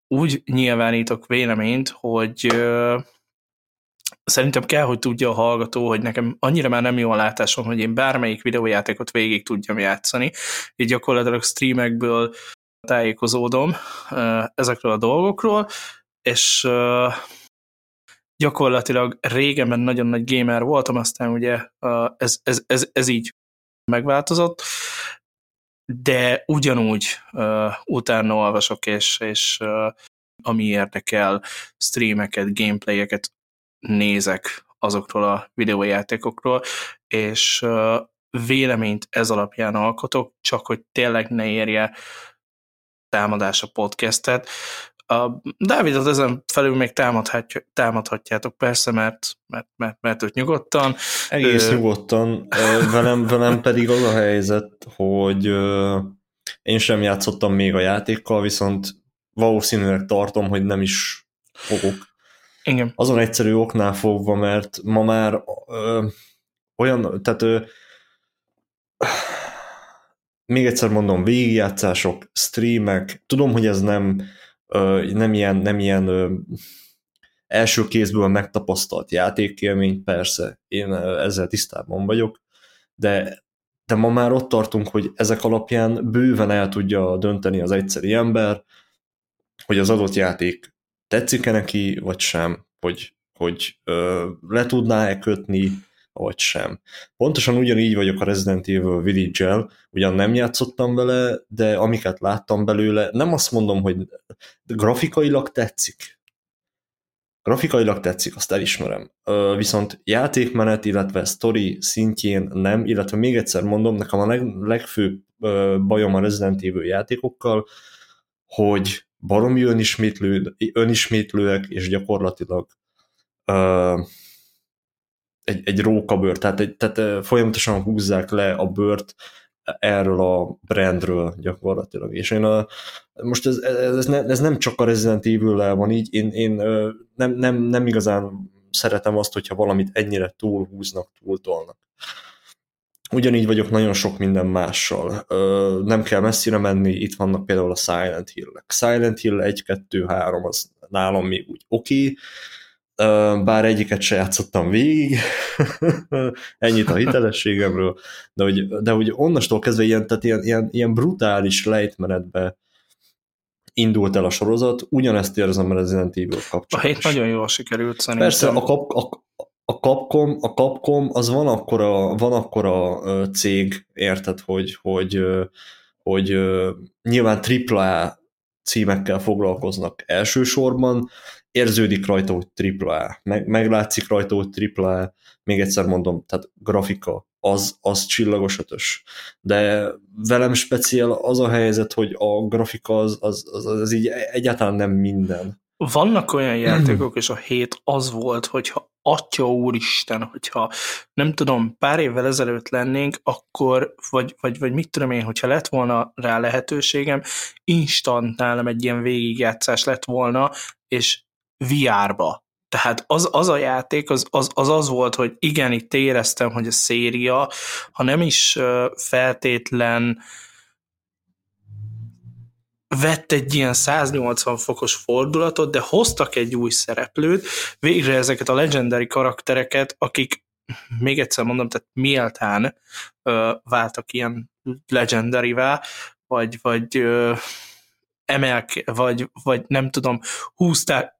úgy nyilvánítok véleményt, hogy... Szerintem kell, hogy tudja a hallgató, hogy nekem annyira már nem jó a látásom, hogy én bármelyik videójátékot végig tudjam játszani. Így gyakorlatilag streamekből tájékozódom ezekről a dolgokról, és gyakorlatilag régenben nagyon nagy gamer voltam, aztán ugye ez, ez, ez, ez így megváltozott, de ugyanúgy utána olvasok, és, és ami érdekel, streameket, gameplayeket nézek azokról a videójátékokról, és véleményt ez alapján alkotok, csak hogy tényleg ne érje támadás a podcastet. A Dávidot ezen felül még támadhatjátok persze, mert, mert, mert, mert őt nyugodtan. Egész Ö... nyugodtan. Velem, velem pedig az a helyzet, hogy én sem játszottam még a játékkal, viszont valószínűleg tartom, hogy nem is fogok. Igen. Azon egyszerű oknál fogva, mert ma már ö, olyan, tehát ö, még egyszer mondom, végigjátszások, streamek, tudom, hogy ez nem, ö, nem ilyen, nem ilyen ö, első kézből megtapasztalt játékélmény, persze, én ezzel tisztában vagyok, de, de ma már ott tartunk, hogy ezek alapján bőven el tudja dönteni az egyszeri ember, hogy az adott játék tetszik-e neki, vagy sem, hogy, hogy ö, le tudná-e kötni, vagy sem. Pontosan ugyanígy vagyok a Resident Evil Village-el, ugyan nem játszottam vele, de amiket láttam belőle, nem azt mondom, hogy grafikailag tetszik. Grafikailag tetszik, azt elismerem. Ö, viszont játékmenet, illetve sztori szintjén nem, illetve még egyszer mondom, nekem a leg, legfőbb ö, bajom a Resident Evil játékokkal, hogy baromi önismétlő, önismétlőek, és gyakorlatilag ö, egy, egy rókabőr, tehát, egy, tehát folyamatosan húzzák le a bőrt erről a brandről gyakorlatilag. És én a, most ez, ez, ne, ez nem csak a Resident Evil-lel van így, én, én nem, nem, nem igazán szeretem azt, hogyha valamit ennyire túlhúznak, túltolnak. Ugyanígy vagyok nagyon sok minden mással. Nem kell messzire menni, itt vannak például a Silent Hill-ek. Silent Hill egy, kettő, három az nálam még úgy oké, bár egyiket se játszottam végig, ennyit a hitelességemről, de hogy, de hogy onnastól kezdve ilyen, tehát ilyen, ilyen, ilyen brutális lejtmenetbe indult el a sorozat, ugyanezt érzem a Resident Evil kapcsán. A hét nagyon jól sikerült szerintem. Persze a, kap, a, a, Capcom, a Capcom az van akkora, van akkora cég, érted, hogy, hogy, hogy, hogy nyilván tripla á címekkel foglalkoznak elsősorban, érződik rajta, hogy tripla á, meg, meglátszik rajta, hogy tripla á, még egyszer mondom, tehát grafika, az, az csillagos ötös. De velem speciál az a helyzet, hogy a grafika az, az, az, az így egyáltalán nem minden. Vannak olyan játékok, és a hét az volt, hogyha atya úristen, hogyha nem tudom, pár évvel ezelőtt lennénk, akkor, vagy, vagy, vagy mit tudom én, hogyha lett volna rá lehetőségem, instant nálam egy ilyen végigjátszás lett volna, és vé er-ba. Tehát az, az a játék, az az, az az volt, hogy igen, itt éreztem, hogy a széria, ha nem is feltétlen vett egy ilyen száznyolcvan fokos fordulatot, de hoztak egy új szereplőt, végre ezeket a legendary karaktereket, akik, még egyszer mondom, tehát méltán váltak ilyen legendary-vá, vagy, vagy emelk, vagy, vagy nem tudom, húzták,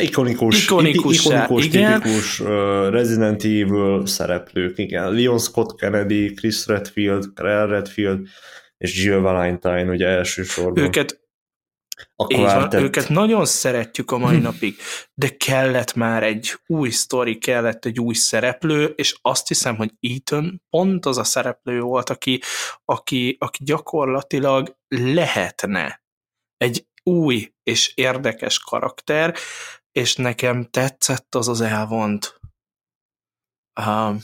ikonikus, ikonikus, ikonikus tipikus uh, Resident Evil szereplők, igen, Leon Scott Kennedy, Chris Redfield, Claire Redfield és Jill Valentine, ugye elsősorban. Őket, van, őket nagyon szeretjük a mai napig, de kellett már egy új sztori, kellett egy új szereplő, és azt hiszem, hogy Ethan pont az a szereplő volt, aki, aki, aki gyakorlatilag lehetne egy új és érdekes karakter, és nekem tetszett az az elvont um,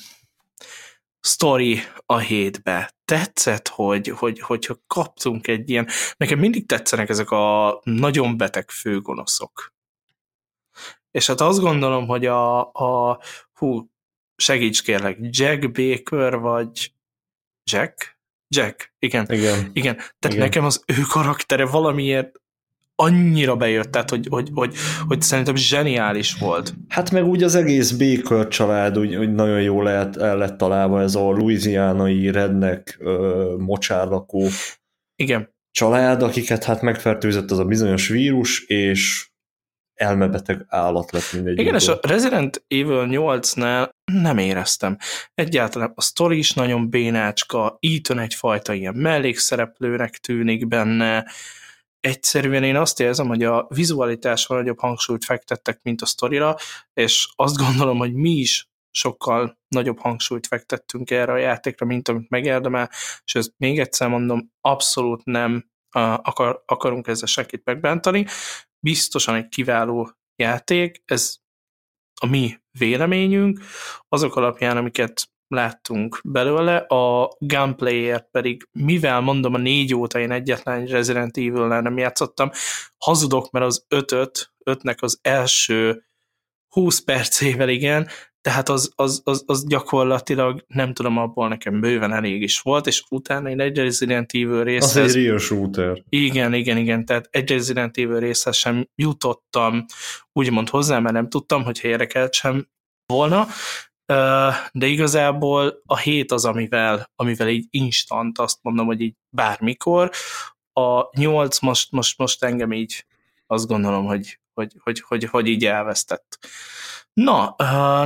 sztori a hétbe. Tetszett, hogy, hogy, hogyha kaptunk egy ilyen, nekem mindig tetszenek ezek a nagyon beteg főgonoszok. És hát azt gondolom, hogy a, a hú, segíts kérlek, Jack Baker, vagy Jack? Jack, igen. Igen. igen. Tehát igen. Nekem az ő karaktere valamiért annyira bejött, tehát, hogy, hogy, hogy, hogy szerintem zseniális volt. Hát meg úgy az egész Baker család úgy, úgy nagyon jól el, el lett találva, ez a louisianai redneck mocsárlakó igen. család, akiket hát megfertőzött az a bizonyos vírus, és elmebeteg állat lett mindegyik. Igen, és a Resident Evil nyolcnál nem éreztem. Egyáltalán a sztori is nagyon bénácska, Ethan egyfajta ilyen mellékszereplőnek tűnik benne, egyszerűen én azt érzem, hogy a vizualitásra nagyobb hangsúlyt fektettek, mint a sztorira, és azt gondolom, hogy mi is sokkal nagyobb hangsúlyt fektettünk erre a játékra, mint amit megérdemel, és ezt még egyszer mondom, abszolút nem akar, akarunk ezzel senkit megbántani. Biztosan egy kiváló játék, ez a mi véleményünk, azok alapján, amiket láttunk belőle, a gunplayért pedig, mivel mondom a négy óta én egyetlen Resident Evil-nál nem játszottam, hazudok, mert az ötöt, ötnek az első húsz percével igen, tehát az, az, az, az gyakorlatilag nem tudom, abból nekem bőven elég is volt, és utána én egy Resident Evil részhez... Az egy real shooter. Igen, igen, igen, tehát egy Resident Evil részhez sem jutottam úgymond hozzá, mert nem tudtam, hogyha érdekelt sem volna, de igazából a hét az, amivel, amivel így instant, azt mondom, hogy így bármikor. A nyolc most, most, most engem így azt gondolom, hogy, hogy, hogy, hogy, hogy így elvesztett. Na,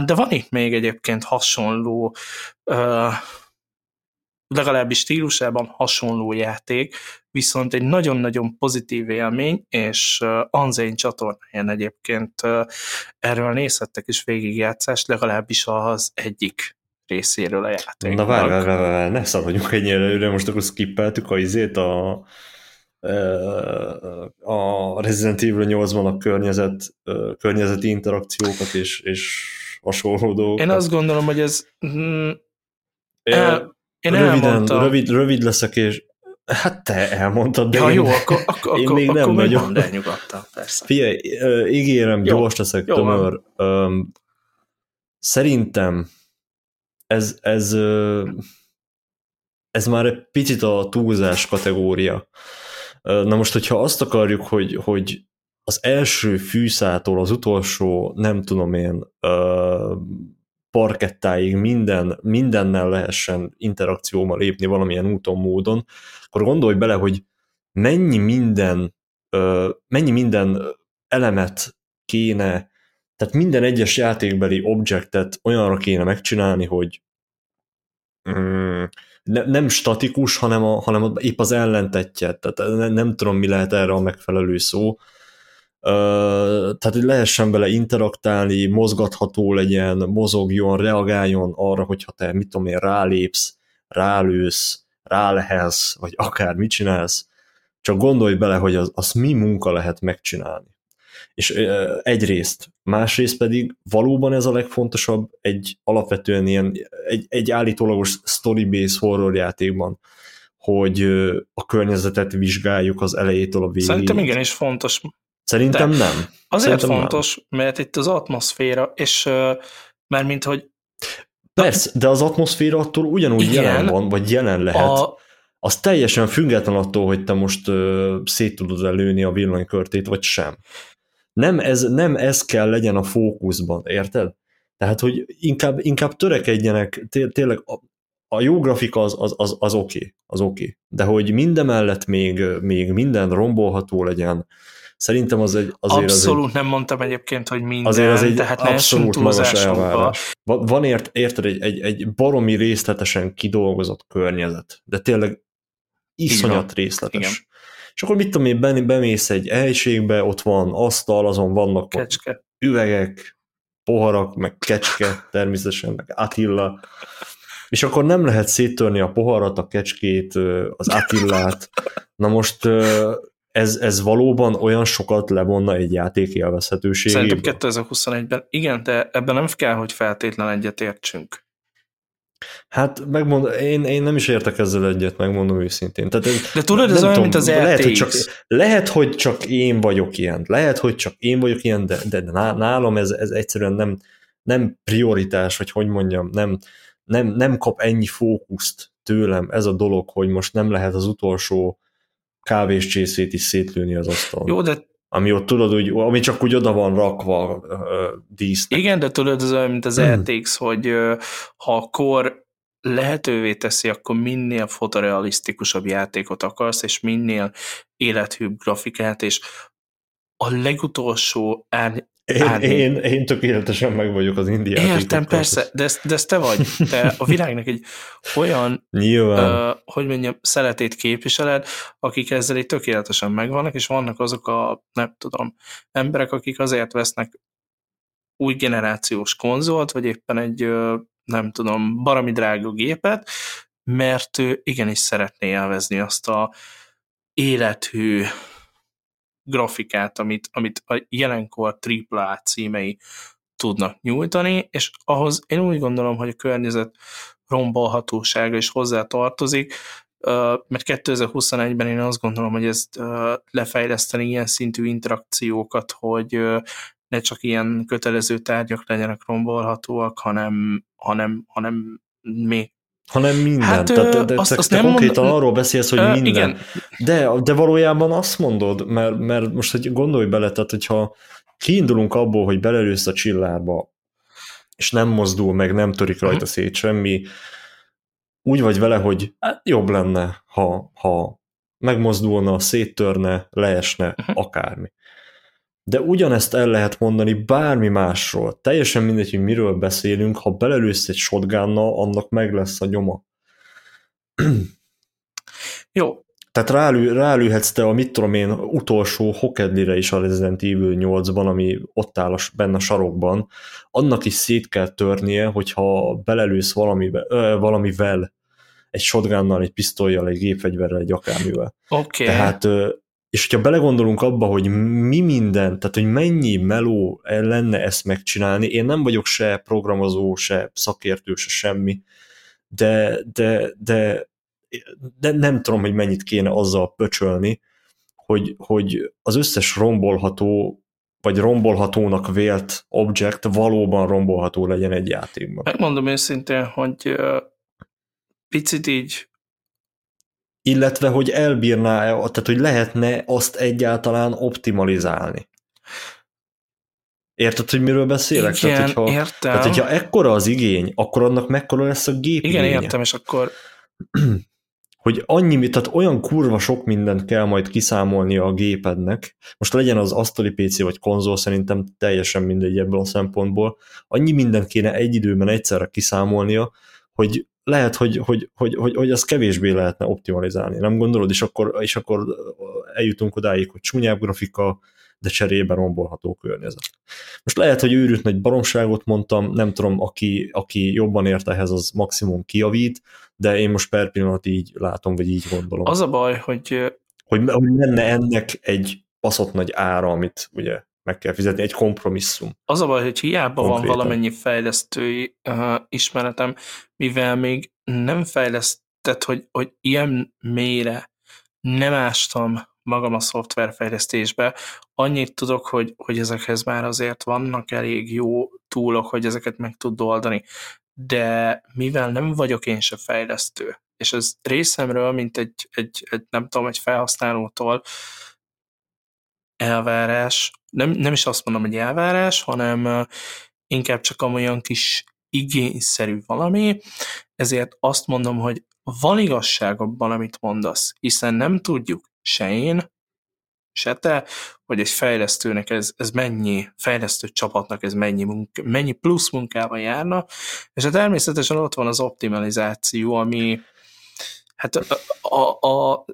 de van itt még egyébként hasonló legalábbis stílusában hasonló játék, viszont egy nagyon-nagyon pozitív élmény, és Anzein csatornáján egyébként erről nézhettek is végigjátszást, legalábbis az egyik részéről a játéknak. Na várj, várj, várj, várj, ne szaladjunk ennyire előre, most akkor skippeltük a izét a, a Resident Evil nyolcban a környezet, környezeti interakciókat és, és hasonló dolgokat. Én azt gondolom, hogy ez... Mm, én, el, én röviden, rövid, rövid leszek, és hát te elmondtad, de ja, én, jó, akkor, akkor, én még akkor, nem akkor vagyok. De nyugodtan, persze. Figyelj, ígérem, jó, gyors leszek, jó, tömör. Van. Szerintem Ez, ez, ez már egy picit a túlzás kategória. Na most, hogyha azt akarjuk, hogy, hogy az első fűszától az utolsó, nem tudom én, parkettáig minden, mindennel lehessen interakcióval lépni valamilyen úton, módon, akkor gondolj bele, hogy mennyi minden, mennyi minden elemet kéne, tehát minden egyes játékbeli objektet olyanra kéne megcsinálni, hogy mm, ne, nem statikus, hanem, a, hanem épp az ellentetje. Tehát nem, nem tudom, mi lehet erre a megfelelő szó. Ö, tehát, hogy lehessen bele interaktálni, mozgatható legyen, mozogjon, reagáljon arra, hogyha te, mit tudom én, rálépsz, rálősz, rálehelsz, vagy akár mit csinálsz. Csak gondolj bele, hogy az, az mi munka lehet megcsinálni. És egyrészt, másrészt pedig valóban ez a legfontosabb egy alapvetően ilyen, egy, egy állítólagos story-based horror játékban, hogy a környezetet vizsgáljuk az elejétől a végéig. Szerintem igenis fontos. Szerintem de nem. Azért Szerintem fontos, nem. mert itt az atmoszféra, és mert mint hogy... Persze, de az atmoszféra attól ugyanúgy igen, jelen van, vagy jelen lehet. A... Az teljesen független attól, hogy te most ö, szét tudod előni a villanykörtét, vagy sem. Nem ez, nem ez kell legyen a fókuszban, érted? Tehát, hogy inkább, inkább törekedjenek, té- tényleg a, a jó grafika az, az, az, az oké, okay, az oké. Okay. De hogy mindemellett még, még minden rombolható legyen, szerintem az egy... Azért abszolút az egy, nem mondtam egyébként, hogy minden, azért az egy tehát abszolút magas elvárás. Van ért, érted egy, egy, egy baromi részletesen kidolgozott környezet, de tényleg iszonyat részletes. Igen. És akkor mit tudom én, bemész egy helységbe, ott van asztal, azon vannak üvegek, poharak, meg kecske, természetesen, meg Attila. És akkor nem lehet széttörni a poharat, a kecskét, az Attilát. Na most... Ez, ez valóban olyan sokat levonna egy játék élvezhetőségében. Szerintem kétezer-huszonegyben, igen, de ebben nem kell, hogy feltétlen egyet értsünk. Hát, megmondom, én, én nem is értek ezzel egyet, megmondom őszintén. Tehát én, de tudod, ez olyan, tudom, mint az lehet, er té iksz. Hogy csak, lehet, hogy csak én vagyok ilyen, lehet, hogy csak én vagyok ilyen, de, de nálam ez, ez egyszerűen nem, nem prioritás, vagy hogy mondjam, nem, nem, nem kap ennyi fókuszt tőlem ez a dolog, hogy most nem lehet az utolsó kávés csészét is szétlőni az asztalon. Jó, de... Ami ott tudod, úgy, ami csak úgy oda van rakva uh, dísznek. Igen, de tudod, az olyan, mint az hmm. er té iksz, hogy uh, ha a kor lehetővé teszi, akkor minél fotorealisztikusabb játékot akarsz, és minél élethűbb grafikát, és a legutolsó árny... Én, árny... én, én tökéletesen meg vagyok az indie játékot. Értem, persze, de ezt, de ezt te vagy. Te a világnak egy olyan, uh, hogy mondjam, szeretét képviseled, akik ezzel így tökéletesen megvannak, és vannak azok a, nem tudom, emberek, akik azért vesznek új generációs konzolt, vagy éppen egy, nem tudom, baromi drága gépet, mert ő igenis szeretné élvezni azt a élethű grafikát, amit, amit a jelenkor á á á címei tudnak nyújtani, és ahhoz én úgy gondolom, hogy a környezet rombolhatósága is hozzá tartozik, mert kétezer-huszonegyben én azt gondolom, hogy ezt lefejleszteni ilyen szintű interakciókat, hogy ne csak ilyen kötelező tárgyak legyenek rombolhatóak, hanem, hanem, hanem mi hanem minden. Hát, tehát te, te, azt, te, azt te nem konkrétan mond... arról beszélsz, hogy minden. Igen. De, de valójában azt mondod, mert, mert most hogy gondolj bele, tehát hogyha kiindulunk abból, hogy belerősz a csillárba, és nem mozdul meg, nem törik rajta uh-huh. szét semmi, úgy vagy vele, hogy hát, jobb lenne, ha, ha megmozdulna, széttörne, leesne, uh-huh. akármi. De ugyanezt el lehet mondani bármi másról. Teljesen mindegy, hogy miről beszélünk, ha belelősz egy shotgunnal, annak meg lesz a nyoma. Jó. Tehát ráelő, ráelőhetsz te a mit tudom én utolsó hokedlire is a Resident Evil nyolcban, ami ott áll a, benne a sarokban, annak is szét kell törnie, hogyha belelősz valamivel, ö, valamivel egy shotgunnal, egy pisztollyal, egy gépfegyverrel, egy akármivel. Oké. Okay. Tehát, és hogyha belegondolunk abba, hogy mi minden, tehát hogy mennyi meló lenne ezt megcsinálni, én nem vagyok se programozó, se szakértő, se semmi, de, de, de de nem tudom, hogy mennyit kéne azzal pöcsölni, hogy, hogy az összes rombolható, vagy rombolhatónak vélt object valóban rombolható legyen egy játékban. Megmondom őszintén, hogy picit így. Illetve, hogy elbírná, tehát, hogy lehetne azt egyáltalán optimalizálni. Érted, hogy miről beszélek? Igen, tehát, hogyha, értem. Tehát, hogyha ekkora az igény, akkor annak mekkora lesz a gépigénye. Igen, értem, és akkor hogy annyi, tehát olyan kurva sok mindent kell majd kiszámolni a gépednek, most legyen az asztali pé cé vagy konzol, szerintem teljesen mindegy ebből a szempontból, annyi mindent kéne egy időben egyszerre kiszámolnia, hogy lehet, hogy, hogy, hogy, hogy, hogy az kevésbé lehetne optimalizálni, nem gondolod? És akkor, és akkor eljutunk odáig, hogy csúnyább grafika, de cserébe rombolható környezet. Most lehet, hogy őrült nagy baromságot mondtam, nem tudom, aki, aki jobban ért ehhez, az maximum kijavít, de én most per pillanat így látom, vagy így gondolom. Az a baj, hogy... Hogy, hogy lenne ennek egy baszott nagy ára, amit ugye meg kell fizetni, egy kompromisszum. Az a baj, hogy hiába konkrétan van valamennyi fejlesztői uh, ismeretem, mivel még nem fejlesztett, hogy, hogy ilyen mélyre nem ástam magam a szoftverfejlesztésbe. Annyit tudok, hogy, hogy ezekhez már azért vannak elég jó túlok, hogy ezeket meg tud oldani. De mivel nem vagyok én se fejlesztő, és ez részemről, mint egy, egy, egy nem tudom, egy felhasználótól elvárás, nem, nem is azt mondom, hogy elvárás, hanem inkább csak amolyan kis igényszerű valami, ezért azt mondom, hogy van igazság abban, amit mondasz, hiszen nem tudjuk se én, se te, hogy egy fejlesztőnek ez, ez mennyi, fejlesztő csapatnak ez mennyi, munka, mennyi plusz munkával járna, és hát természetesen ott van az optimalizáció, ami hát a, a, a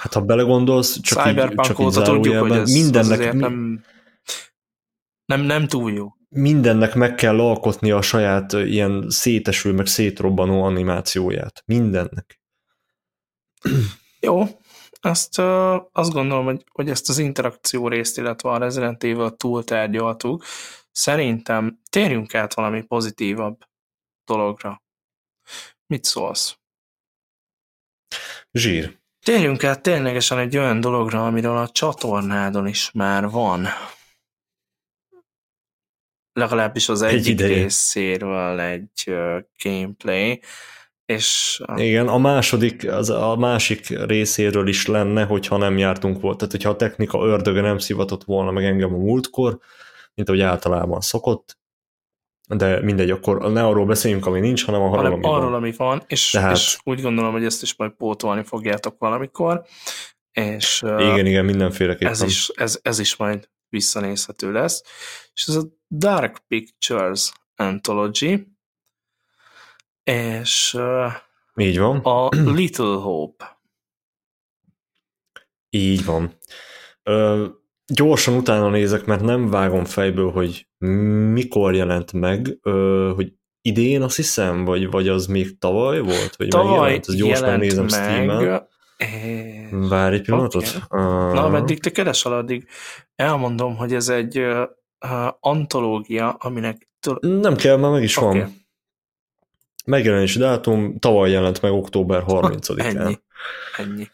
hát ha belegondolsz, csak Cyberpunk így, csak így zárójelben, mindennek nem, nem, nem túl jó. Mindennek meg kell alkotnia a saját ilyen széteső, meg szétrobbanó animációját. Mindennek. Jó. Azt, uh, azt gondolom, hogy, hogy ezt az interakció részt, illetve a Resident Evil túltárgyaltuk. Szerintem térjünk át valami pozitívabb dologra. Mit szólsz? Zsír. Térjünk át ténylegesen egy olyan dologra, amiről a csatornádon is már van. Legalábbis az egyik egy részéről egy uh, gameplay. És a... Igen, a második, az a másik részéről is lenne, hogyha nem jártunk volt. Tehát, hogyha a technika ördöge nem szivatott volna meg engem a múltkor, mint ahogy általában szokott, de mindegy, akkor ne arról beszéljünk, ami nincs, hanem, arról, hanem ami arról, van. ami van, és, Tehát... és úgy gondolom, hogy ezt is majd pótolni fogjátok valamikor. És igen, igen, mindenféleképpen. Ez is, ez, ez is majd visszanézhető lesz. És ez a Dark Pictures Anthology, és uh, így van. A Little Hope. Így van. Ö, gyorsan utána nézek, mert nem vágom fejből, hogy mikor jelent meg, ö, hogy idén azt hiszem, vagy, vagy az még tavaly volt? Vagy tavaly megjelent, gyorsan nézem meg, Steam-en. És... Várj egy pillanatot. Okay. Uh... Na, meddig te keresel, addig elmondom, hogy ez egy uh, antológia, aminek... Nem kell, már meg is okay. van. Megjelenési dátum tavaly jelent meg október harmincadikán. Ennyi. Ennyi.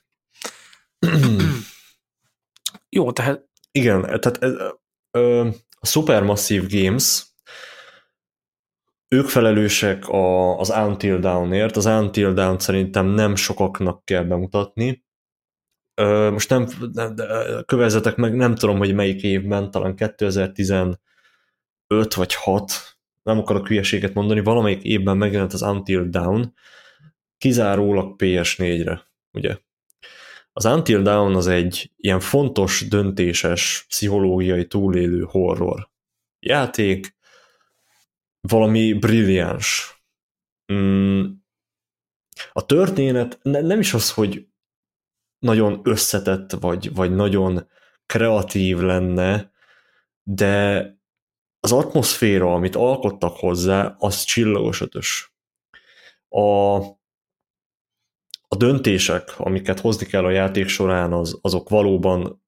Jó, tehát... Igen, tehát ez, ö, a Supermassive Games, ők felelősek a, az Until Dawnért. Az Until Dawn szerintem nem sokaknak kell bemutatni. Ö, most nem kövezzetek meg, nem tudom, hogy melyik évben, talán kétezer-tizenöt vagy hat nem akarok hülyeséget mondani, valamelyik évben megjelent az Until Dawn, kizárólag pé es négyre, ugye? Az Until Dawn az egy ilyen fontos, döntéses, pszichológiai túlélő horror játék, valami brilliáns. Mm, a történet ne, nem is az, hogy nagyon összetett, vagy, vagy nagyon kreatív lenne, de az atmoszféra, amit alkottak hozzá, az csillagos ötös. A, a döntések, amiket hozni kell a játék során, az, azok valóban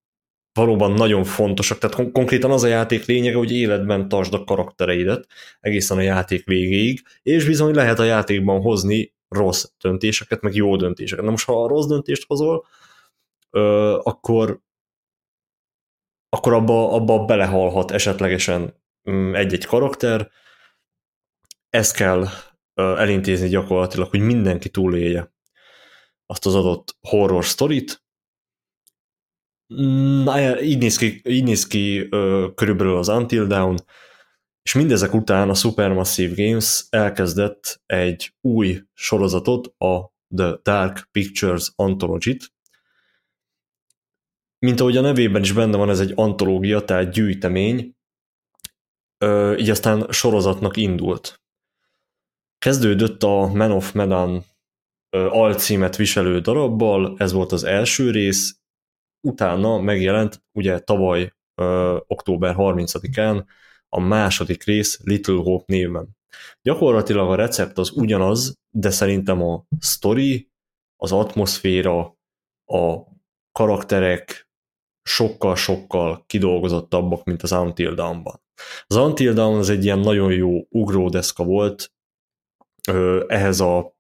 valóban nagyon fontosak, tehát kon- konkrétan az a játék lényege, hogy életben tartsd a karaktereidet egészen a játék végéig, és bizony lehet a játékban hozni rossz döntéseket, meg jó döntéseket. Na most, ha a rossz döntést hozol, ö, akkor, akkor abba, abba belehalhat esetlegesen egy-egy karakter. Ezt kell ö, elintézni gyakorlatilag, hogy mindenki túlélje azt az adott horror sztorit. Na, így néz ki, így néz ki ö, körülbelül az Until Dawn, és mindezek után a Supermassive Games elkezdett egy új sorozatot, a The Dark Pictures Anthology-t. Mint ahogy a nevében is benne van, ez egy antológia, tehát gyűjtemény, ö, így aztán sorozatnak indult. Kezdődött a Man of Medan ö, alcímet viselő darabbal, ez volt az első rész, utána megjelent, ugye tavaly ö, október harmincadikán a második rész Little Hope néven. Gyakorlatilag a recept az ugyanaz, de szerintem a sztori, az atmoszféra, a karakterek sokkal-sokkal kidolgozottabbak, mint az Until Dawn-ban. Az Until Dawn az egy ilyen nagyon jó ugródeszka volt, ö, ehhez, a,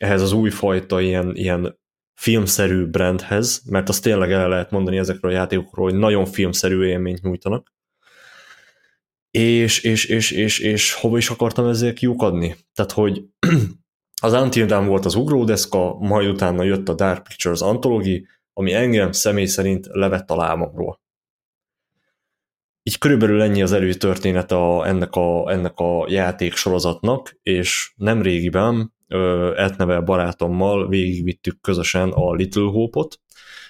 ehhez az újfajta ilyen, ilyen filmszerű brandhez, mert azt tényleg el lehet mondani ezekről a játékokról, hogy nagyon filmszerű élményt nyújtanak. És, és, és, és, és hova is akartam ezzel kiukadni? Tehát, hogy az Until Dawn volt az ugródeszka, majd utána jött a Dark Pictures Anthology, ami engem személy szerint levett a lábamról. Így körülbelül ennyi az előtörténete a, ennek, a, ennek a játéksorozatnak, és nemrégiben Etnevel barátommal végigvittük közösen a Little Hope-ot.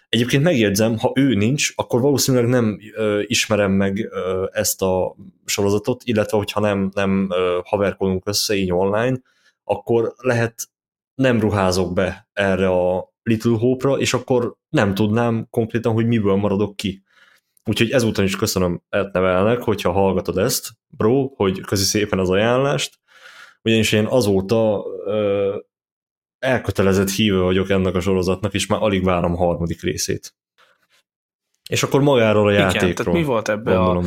Egyébként megjegyzem, ha ő nincs, akkor valószínűleg nem ö, ismerem meg ö, ezt a sorozatot, illetve hogyha nem, nem ö, haverkodunk össze így online, akkor lehet nem ruházok be erre a Little Hope-ra, és akkor nem tudnám konkrétan, hogy miből maradok ki. Úgyhogy ezúton is köszönöm Etnevelnek, hogyha hallgatod ezt, bro, hogy köszi szépen az ajánlást, ugyanis én azóta ö, elkötelezett hívő vagyok ennek a sorozatnak, és már alig várom a harmadik részét. És akkor magáról a igen, játékról. Igen, tehát mi volt ebben a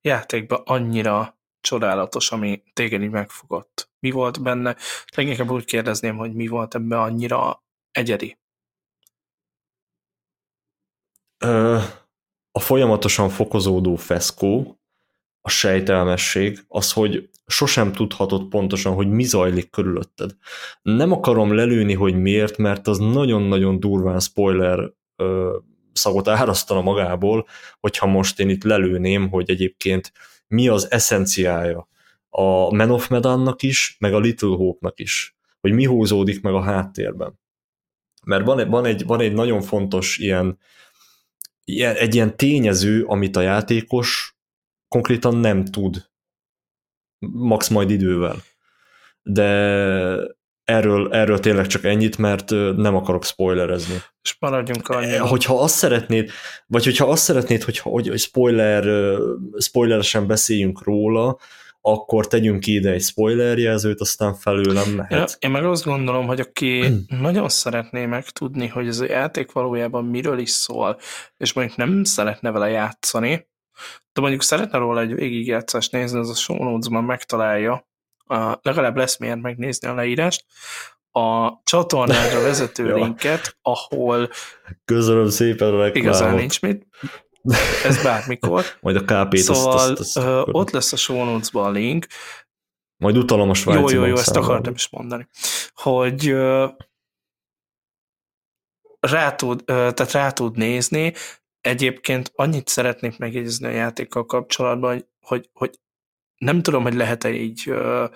játékban annyira csodálatos, ami téged így megfogott? Mi volt benne? Leginkább úgy kérdezném, hogy mi volt ebben annyira egyedi? Ö, a folyamatosan fokozódó feszkó, a sejtelmesség, az, hogy sosem tudhatod pontosan, hogy mi zajlik körülötted. Nem akarom lelőni, hogy miért, mert az nagyon-nagyon durván spoiler ö, szagot árasztana magából, hogyha most én itt lelőném, hogy egyébként mi az eszenciája a Man of Medannak is, meg a Little Hope-nak is, hogy mi húzódik meg a háttérben. Mert van, van, egy, van egy nagyon fontos ilyen, ilyen, egy ilyen tényező, amit a játékos konkrétan nem tud, max majd idővel. De erről, erről tényleg csak ennyit, mert nem akarok spoilerezni. És maradjunk annyira. Hogyha azt szeretnéd, vagy hogyha azt szeretnéd, hogyha, hogy, hogy spoiler, spoileresen beszéljünk róla, akkor tegyünk ki ide egy spoilerjelzőt, aztán felül nem lehet. Én meg azt gondolom, hogy aki nagyon szeretné megtudni, hogy ez a játék valójában miről is szól, és mondjuk nem szeretne vele játszani, de mondjuk szeretne róla egy végigjátszást nézni, az a show notes-ban megtalálja, uh, legalább lesz miért megnézni a leírást, a csatornára vezető ja. linket, ahol közölöm szépen a igazán nincs mit, ez bármikor. Majd a ká pét szóval azt, azt, azt, azt uh, ott lesz a show notes-ban a link. Majd utalom a svájci bankszámban. Jó, jó, jó, ezt akartam is mondani. Hogy uh, rá tud, uh, tehát rá tud nézni. Egyébként annyit szeretnék megjegyezni a játékkal kapcsolatban, hogy, hogy nem tudom, hogy lehet-e így uh,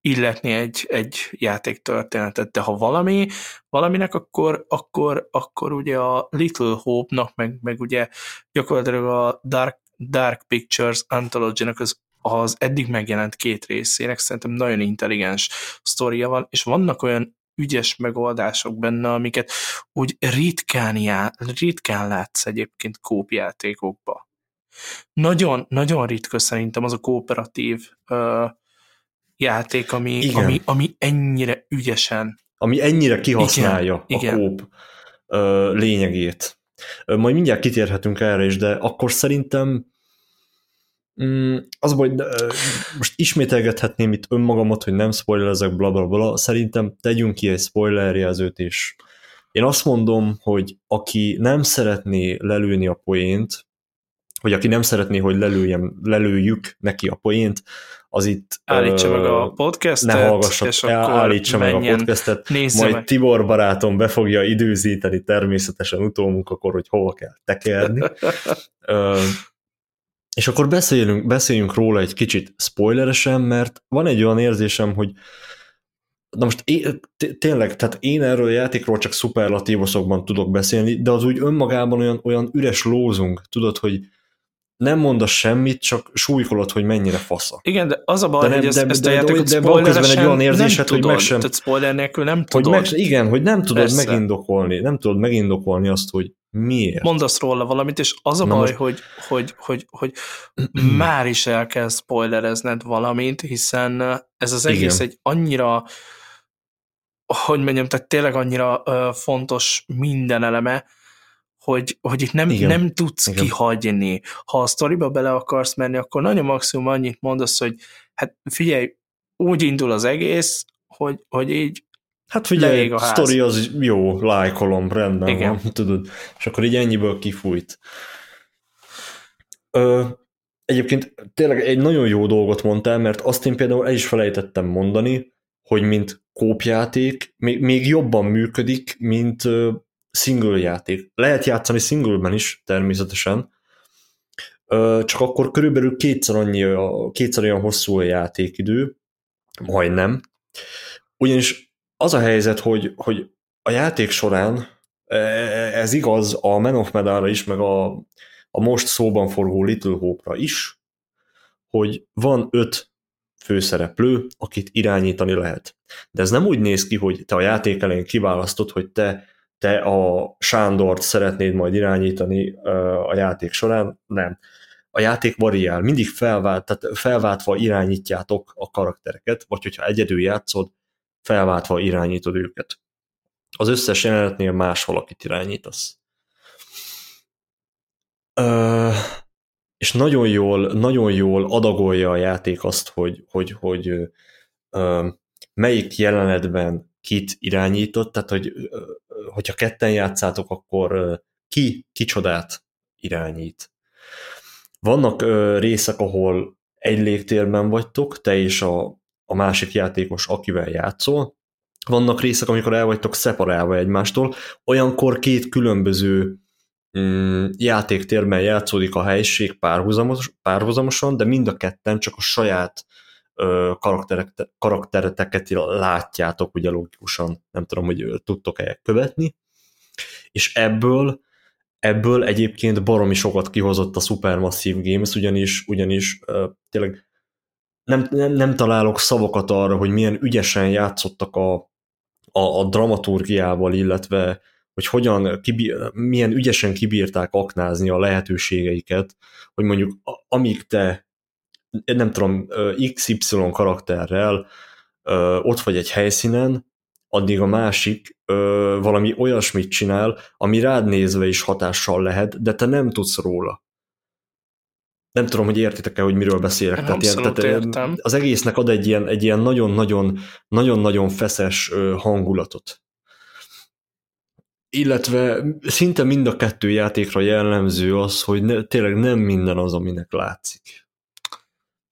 illetni egy, egy játéktörténetet, de ha valami, valaminek, akkor, akkor, akkor ugye a Little Hope-nak, meg, meg ugye gyakorlatilag a Dark, Dark Pictures Anthology-nak az, az eddig megjelent két részének szerintem nagyon intelligens sztoria van, és vannak olyan ügyes megoldások benne, amiket úgy ritkán, já, ritkán látsz egyébként kópjátékokba. Nagyon, nagyon ritka szerintem az a kooperatív uh, játék, ami, ami, ami ennyire ügyesen. Ami ennyire kihasználja igen, a kóp uh, lényegét. Uh, majd mindjárt kitérhetünk erre is, de akkor szerintem Mm, az, hogy most ismételgethetném itt önmagamat, hogy nem spoilerezek, bla, bla, bla. Szerintem tegyünk ki egy spoilerjelzőt is. Én azt mondom, hogy aki nem szeretné lelőni a poént, vagy aki nem szeretné, hogy lelőjem, lelőjük neki a poént, az itt állítsa uh, meg a podcastet, ne hallgassa, és akkor állítsa menjen, meg a podcastet, majd meg. Tibor barátom be fogja időzíteni természetesen utómunkakor, hogy hova kell tekerni. uh, És akkor beszéljünk, beszéljünk róla egy kicsit spoileresen, mert van egy olyan érzésem, hogy na most én, tényleg, tehát én erről a játékról csak szuperlatívoszokban tudok beszélni, de az úgy önmagában olyan, olyan üres lózunk, tudod, hogy nem mondasz semmit, csak súlykolod, hogy mennyire fasza. Igen, de az a baj, de nem, hogy ezt, de, ezt a játékot de, de spoileresen egy olyan érzéset, nem tudod, hogy sem, tehát spoiler nélkül nem tudod. Meg, igen, hogy nem tudod Persze. megindokolni, nem tudod megindokolni azt, hogy miért? Mondasz róla valamit, és az a Na baj, most... hogy, hogy, hogy, hogy már is el kell spoilerezned valamit, hiszen ez az egész Igen. egy annyira, hogy mondjam, tehát tényleg annyira uh, fontos minden eleme, hogy, hogy itt nem, nem tudsz Igen. kihagyni. Ha a sztoriba bele akarsz menni, akkor nagyon maximum annyit mondasz, hogy hát figyelj, úgy indul az egész, hogy, hogy így hát figyelj, a sztori az jó, lájkolom, rendben Igen. van, tudod. És akkor így ennyiből kifújt. Ö, egyébként tényleg egy nagyon jó dolgot mondtál, mert azt én például el is felejtettem mondani, hogy mint kópjáték még, még jobban működik, mint ö, single játék. Lehet játszani singleben is, természetesen, ö, csak akkor körülbelül kétszer, annyi, kétszer olyan hosszú a játékidő, majdnem. Ugyanis az a helyzet, hogy, hogy a játék során, ez igaz a Man of Medanra is, meg a, a most szóban forgó Little Hope-ra is, hogy van öt főszereplő, akit irányítani lehet. De ez nem úgy néz ki, hogy te a játék elején kiválasztod, hogy te, te a Sándort szeretnéd majd irányítani a játék során, nem. A játék variál, mindig felvált, tehát felváltva irányítjátok a karaktereket, vagy hogyha egyedül játszod, felváltva irányítod őket. Az összes jelenetnél más valakit irányítasz. Ö, és nagyon jól, nagyon jól adagolja a játék azt, hogy, hogy, hogy ö, melyik jelenetben kit irányított, tehát hogy, ö, hogyha ketten játszátok, akkor ö, ki kicsodát irányít. Vannak ö, részek, ahol egy légtérben vagytok, te és a a másik játékos, akivel játszol. Vannak részek, amikor el vagytok szeparálva egymástól, olyankor két különböző mm, játéktérben játszódik a helyiség párhuzamos, párhuzamosan, de mind a ketten csak a saját ö, karakterete, karaktereteket látjátok, ugye logikusan, nem tudom, hogy tudtok-e követni. És ebből ebből egyébként baromi sokat kihozott a Supermassive Games, ugyanis, ugyanis ö, tényleg Nem, nem, nem találok szavakat arra, hogy milyen ügyesen játszottak a, a, a dramaturgiával, illetve hogy hogyan, kibír, milyen ügyesen kibírták aknázni a lehetőségeiket, hogy mondjuk amíg te, nem tudom, iksz ipszilon karakterrel ott vagy egy helyszínen, addig a másik valami olyasmit csinál, ami rád nézve is hatással lehet, de te nem tudsz róla. Nem tudom, hogy értitek-e, hogy miről beszélek. Tehát ilyen, tehát az egésznek ad egy ilyen, egy ilyen nagyon-nagyon, nagyon-nagyon feszes hangulatot. Illetve szinte mind a kettő játékra jellemző az, hogy ne, tényleg nem minden az, aminek látszik.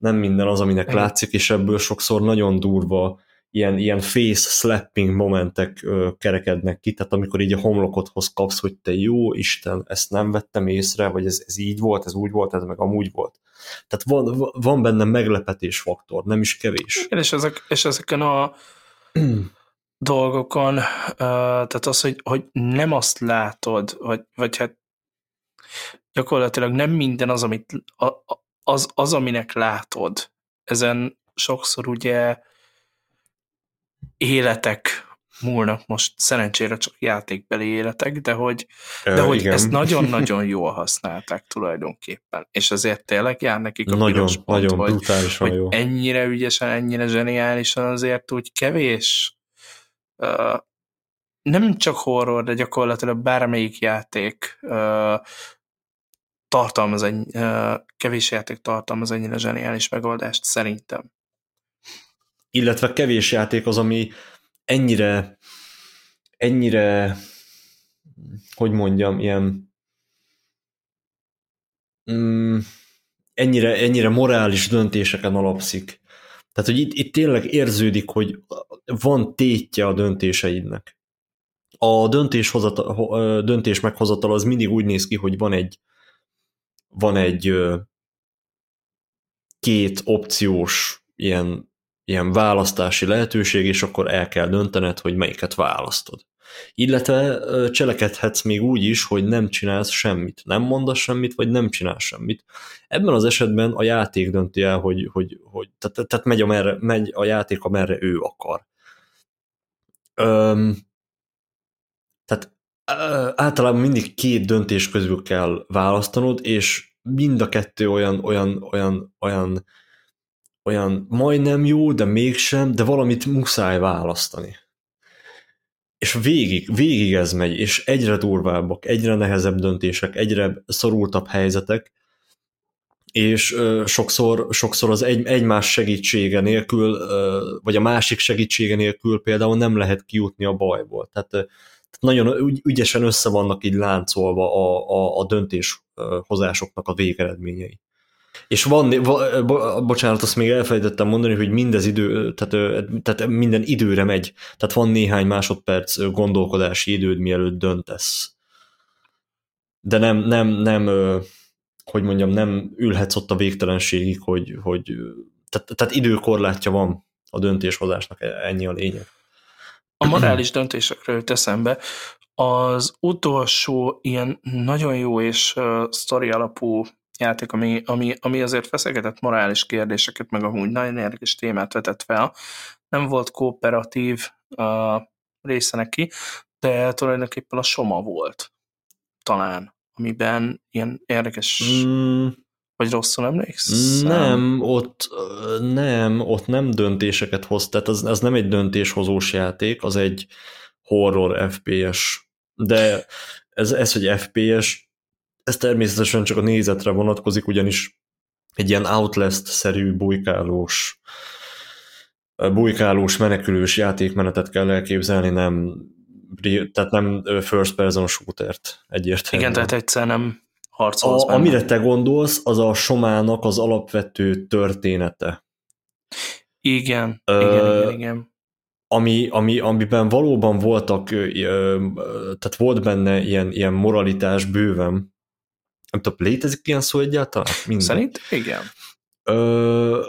Nem minden az, aminek hmm. látszik, és ebből sokszor nagyon durva ilyen, ilyen face-slapping momentek kerekednek ki, tehát amikor így a homlokodhoz kapsz, hogy te jó Isten, ezt nem vettem észre, vagy ez, ez így volt, ez úgy volt, ez meg amúgy volt. Tehát van, van benne meglepetésfaktor, nem is kevés. És, ezek, és ezeken a dolgokon, tehát az, hogy, hogy nem azt látod, vagy, vagy hát gyakorlatilag nem minden az, amit, az, az, aminek látod. Ezen sokszor ugye életek múlnak most szerencsére csak játékbeli életek, de hogy, de uh, hogy ezt nagyon-nagyon jól használták tulajdonképpen. És azért tényleg jár nekik a nagyon, piros pont, nagyon hogy, hogy jó. Ennyire ügyesen, ennyire zseniálisan azért úgy kevés uh, nem csak horror, de gyakorlatilag bármelyik játék uh, tartalmaz egy, uh, kevés játék tartalmaz ennyire zseniális megoldást szerintem. Illetve kevés játék az, ami ennyire, ennyire, hogy mondjam, ilyen mm, ennyire, ennyire morális döntéseken alapszik. Tehát, hogy itt, itt tényleg érződik, hogy van tétje a döntéseidnek. A döntéshozatal, döntés meghozatal az mindig úgy néz ki, hogy van egy, van egy két opciós ilyen ilyen választási lehetőség, és akkor el kell döntened, hogy melyiket választod. Illetve cselekedhetsz még úgy is, hogy nem csinálsz semmit, nem mondasz semmit, vagy nem csinálsz semmit. Ebben az esetben a játék dönti el, hogy, hogy, hogy tehát, tehát megy, amerre, megy a játék, amerre ő akar. Öm, tehát általában mindig két döntés közül kell választanod, és mind a kettő olyan, olyan, olyan, olyan olyan majdnem jó, de mégsem, de valamit muszáj választani. És végig, végig ez megy, és egyre durvábbak, egyre nehezebb döntések, egyre szorultabb helyzetek, és ö, sokszor, sokszor az egy, egymás segítsége nélkül, ö, vagy a másik segítsége nélkül például nem lehet kijutni a bajból. Tehát, ö, tehát nagyon ügy, ügyesen össze vannak így láncolva a, a, a döntéshozásoknak a végeredményei. És van, bocsánat, azt még elfelejtettem mondani, hogy mindez idő, tehát, tehát minden időre megy, tehát van néhány másodperc gondolkodási időd, mielőtt döntesz. De nem, nem, nem, hogy mondjam, nem ülhetsz ott a végtelenségig, hogy, hogy tehát, tehát időkorlátja van a döntéshozásnak, ennyi a lényeg. A morális döntésekről jut eszembe, az utolsó ilyen nagyon jó és uh, sztori alapú játék, ami, ami, ami azért feszegetett morális kérdéseket, meg amúgy nagyon érdekes témát vetett fel. Nem volt kooperatív uh, része neki, de tulajdonképpen a Soma volt talán, amiben ilyen érdekes, mm. vagy rosszul emlékszem? Nem, ott nem, ott nem döntéseket hoz, tehát az, az nem egy döntéshozós játék, az egy horror ef pé es. De ez, ez hogy ef pé es, ez természetesen csak a nézetre vonatkozik, ugyanis egy ilyen Outlast-szerű bujkálós, bujkálós, menekülős játékmenetet kell elképzelni, nem, tehát nem first person shootert egyértelműen. Igen, tehát egyszer nem harcolsz. A, amire te gondolsz, az a Somának az alapvető története. Igen, Ö, igen, igen, igen. Ami, ami, amiben valóban voltak, tehát volt benne ilyen, ilyen moralitás bőven. Nem tudom, létezik ilyen szó egyáltalán? Minden. Szerint igen. Ö,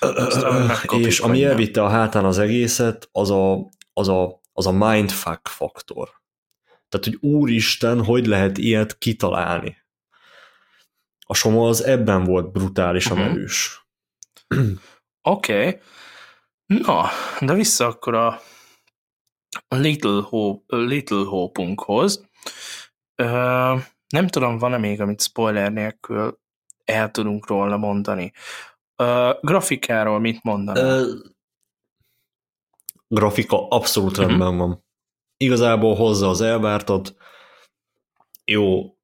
ö, és ami elvitte a hátán az egészet, az a, az a, az a mindfuck faktor. Tehát, hogy úristen, hogy lehet ilyet kitalálni? A Soma az ebben volt brutálisan uh-huh. erős. Oké. Okay. Na, de vissza akkor a Little Hope, Little Hope-unkhoz. Ö, Nem tudom, van-e még, amit spoiler nélkül el tudunk róla mondani. Uh, grafikáról mit mondanál? Uh, grafika abszolút uh-huh. rendben van. Igazából hozza az elvártat. Jó,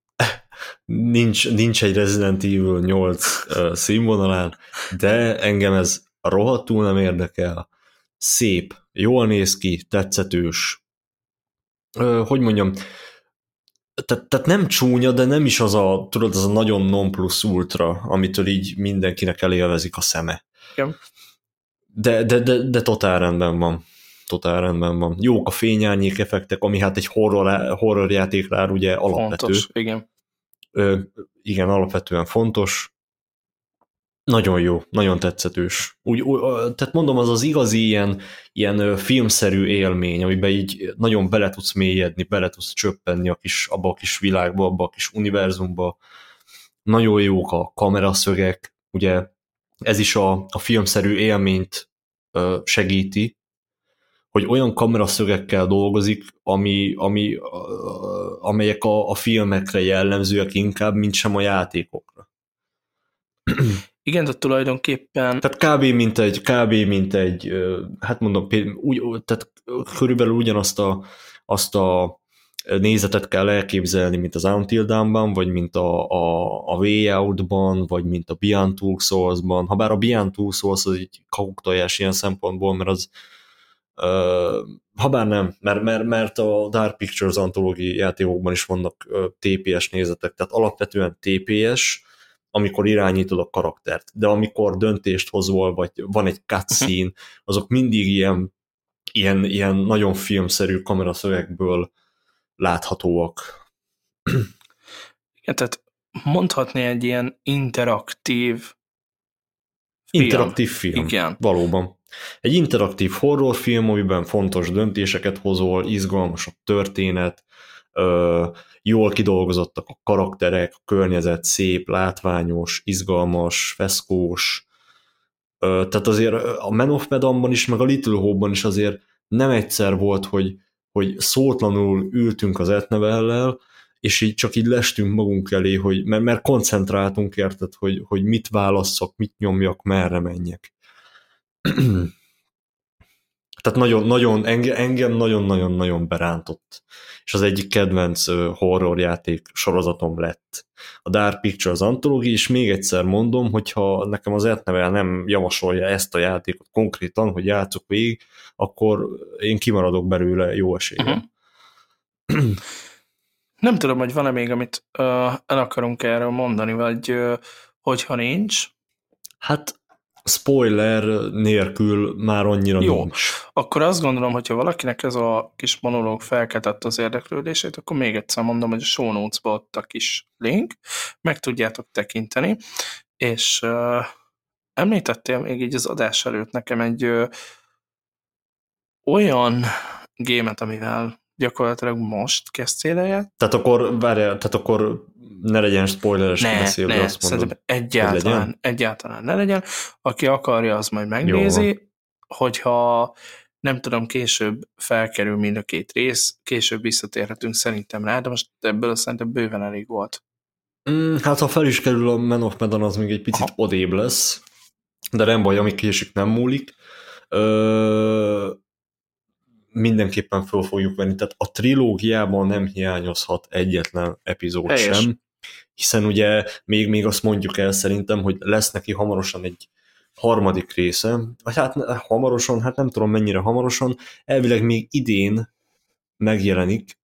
nincs, nincs egy Resident Evil nyolc uh, színvonalán, de engem ez rohadtul nem érdekel. Szép, jól néz ki, tetszetős. Uh, hogy mondjam, Teh- tehát nem csúnya, de nem is az a, tudod, az a nagyon non plus ultra, amitől így mindenkinek elélvezik a szeme. Igen. De, de, de, de totál rendben van. Totál rendben van. Jók a fényárnyék effektek, ami hát egy horror, horror játéknál ugye alapvető. Fontos, igen. Ö, igen, alapvetően fontos. Nagyon jó, nagyon tetszetős. Úgy, úgy, tehát mondom, az az igazi ilyen, ilyen filmszerű élmény, amiben így nagyon bele tudsz mélyedni, bele tudsz csöppenni a kis, abba a kis világba, abba a kis univerzumba. Nagyon jók a kameraszögek, ugye ez is a, a filmszerű élményt segíti, hogy olyan kameraszögekkel dolgozik, ami, ami, amelyek a, a filmekre jellemzőek inkább, mint sem a játékokra. Igen, de tulajdonképpen... Tehát kb. mint egy, kb. mint egy, hát mondom, úgy, tehát körülbelül ugyanazt a, azt a nézetet kell elképzelni, mint az Until Dawn-ban, vagy mint a, a, a Way Out-ban, vagy mint a Beyond Two Souls-ban. Habár a Beyond Two Souls az egy kakuktajás ilyen szempontból, mert az Uh, habár nem, mert, mert, mert a Dark Pictures Anthology játékokban is vannak uh, té pé es nézetek, tehát alapvetően té pé es, amikor irányítod a karaktert, de amikor döntést hozol, vagy van egy cutscene, azok mindig ilyen, ilyen, ilyen nagyon filmszerű kameraszövekből láthatóak. Igen, tehát mondhatni egy ilyen interaktív film. Interaktív film, igen. Valóban. Egy interaktív horrorfilm, amiben fontos döntéseket hozol, izgalmas a történet, jól kidolgozottak a karakterek, a környezet szép, látványos, izgalmas, feszkós. Tehát azért a Man of Medanban is, meg a Little Hope-ban is azért nem egyszer volt, hogy, hogy szótlanul ültünk az etnevellel, és így csak így lestünk magunk elé, hogy, mert, mert koncentráltunk, érted, hogy, hogy mit válasszak, mit nyomjak, merre menjek. Tehát nagyon, nagyon, engem nagyon-nagyon-nagyon berántott, és az egyik kedvenc horrorjáték sorozatom lett a Dark Pictures Anthology, és még egyszer mondom, hogyha nekem az etnevel nem javasolja ezt a játékot konkrétan, hogy játsszuk végig, akkor én kimaradok belőle jó eséllyel. Uh-huh. Nem tudom, hogy van-e még, amit uh, el akarunk erről mondani, vagy uh, hogyha nincs. Hát spoiler nélkül már annyira jó, nincs. Akkor azt gondolom, hogyha valakinek ez a kis monológ felkeltett az érdeklődését, akkor még egyszer mondom, hogy a show notes-ba ott a kis link, meg tudjátok tekinteni, és uh, említettél még így az adás előtt nekem egy uh, olyan gémet, amivel gyakorlatilag most kezdtél el. Tehát akkor, várjál, tehát akkor ne legyen spoileres, ne, beszélve, ne, azt mondom. Egyáltalán, egyáltalán ne legyen. Aki akarja, az majd megnézi. Jó. Hogyha nem tudom, később felkerül mind a két rész, később visszatérhetünk szerintem rá, de most ebből szerintem bőven elég volt. Mm, hát ha fel is kerül a Man of Medan, az még egy picit Aha. odébb lesz, de nem baj, ami késik nem múlik. Ö- mindenképpen föl fogjuk venni, tehát a trilógiában nem hiányozhat egyetlen epizód Helyes. sem, hiszen ugye még, még azt mondjuk el szerintem, hogy lesz neki hamarosan egy harmadik része, vagy hát hamarosan, hát nem tudom mennyire hamarosan, elvileg még idén megjelenik.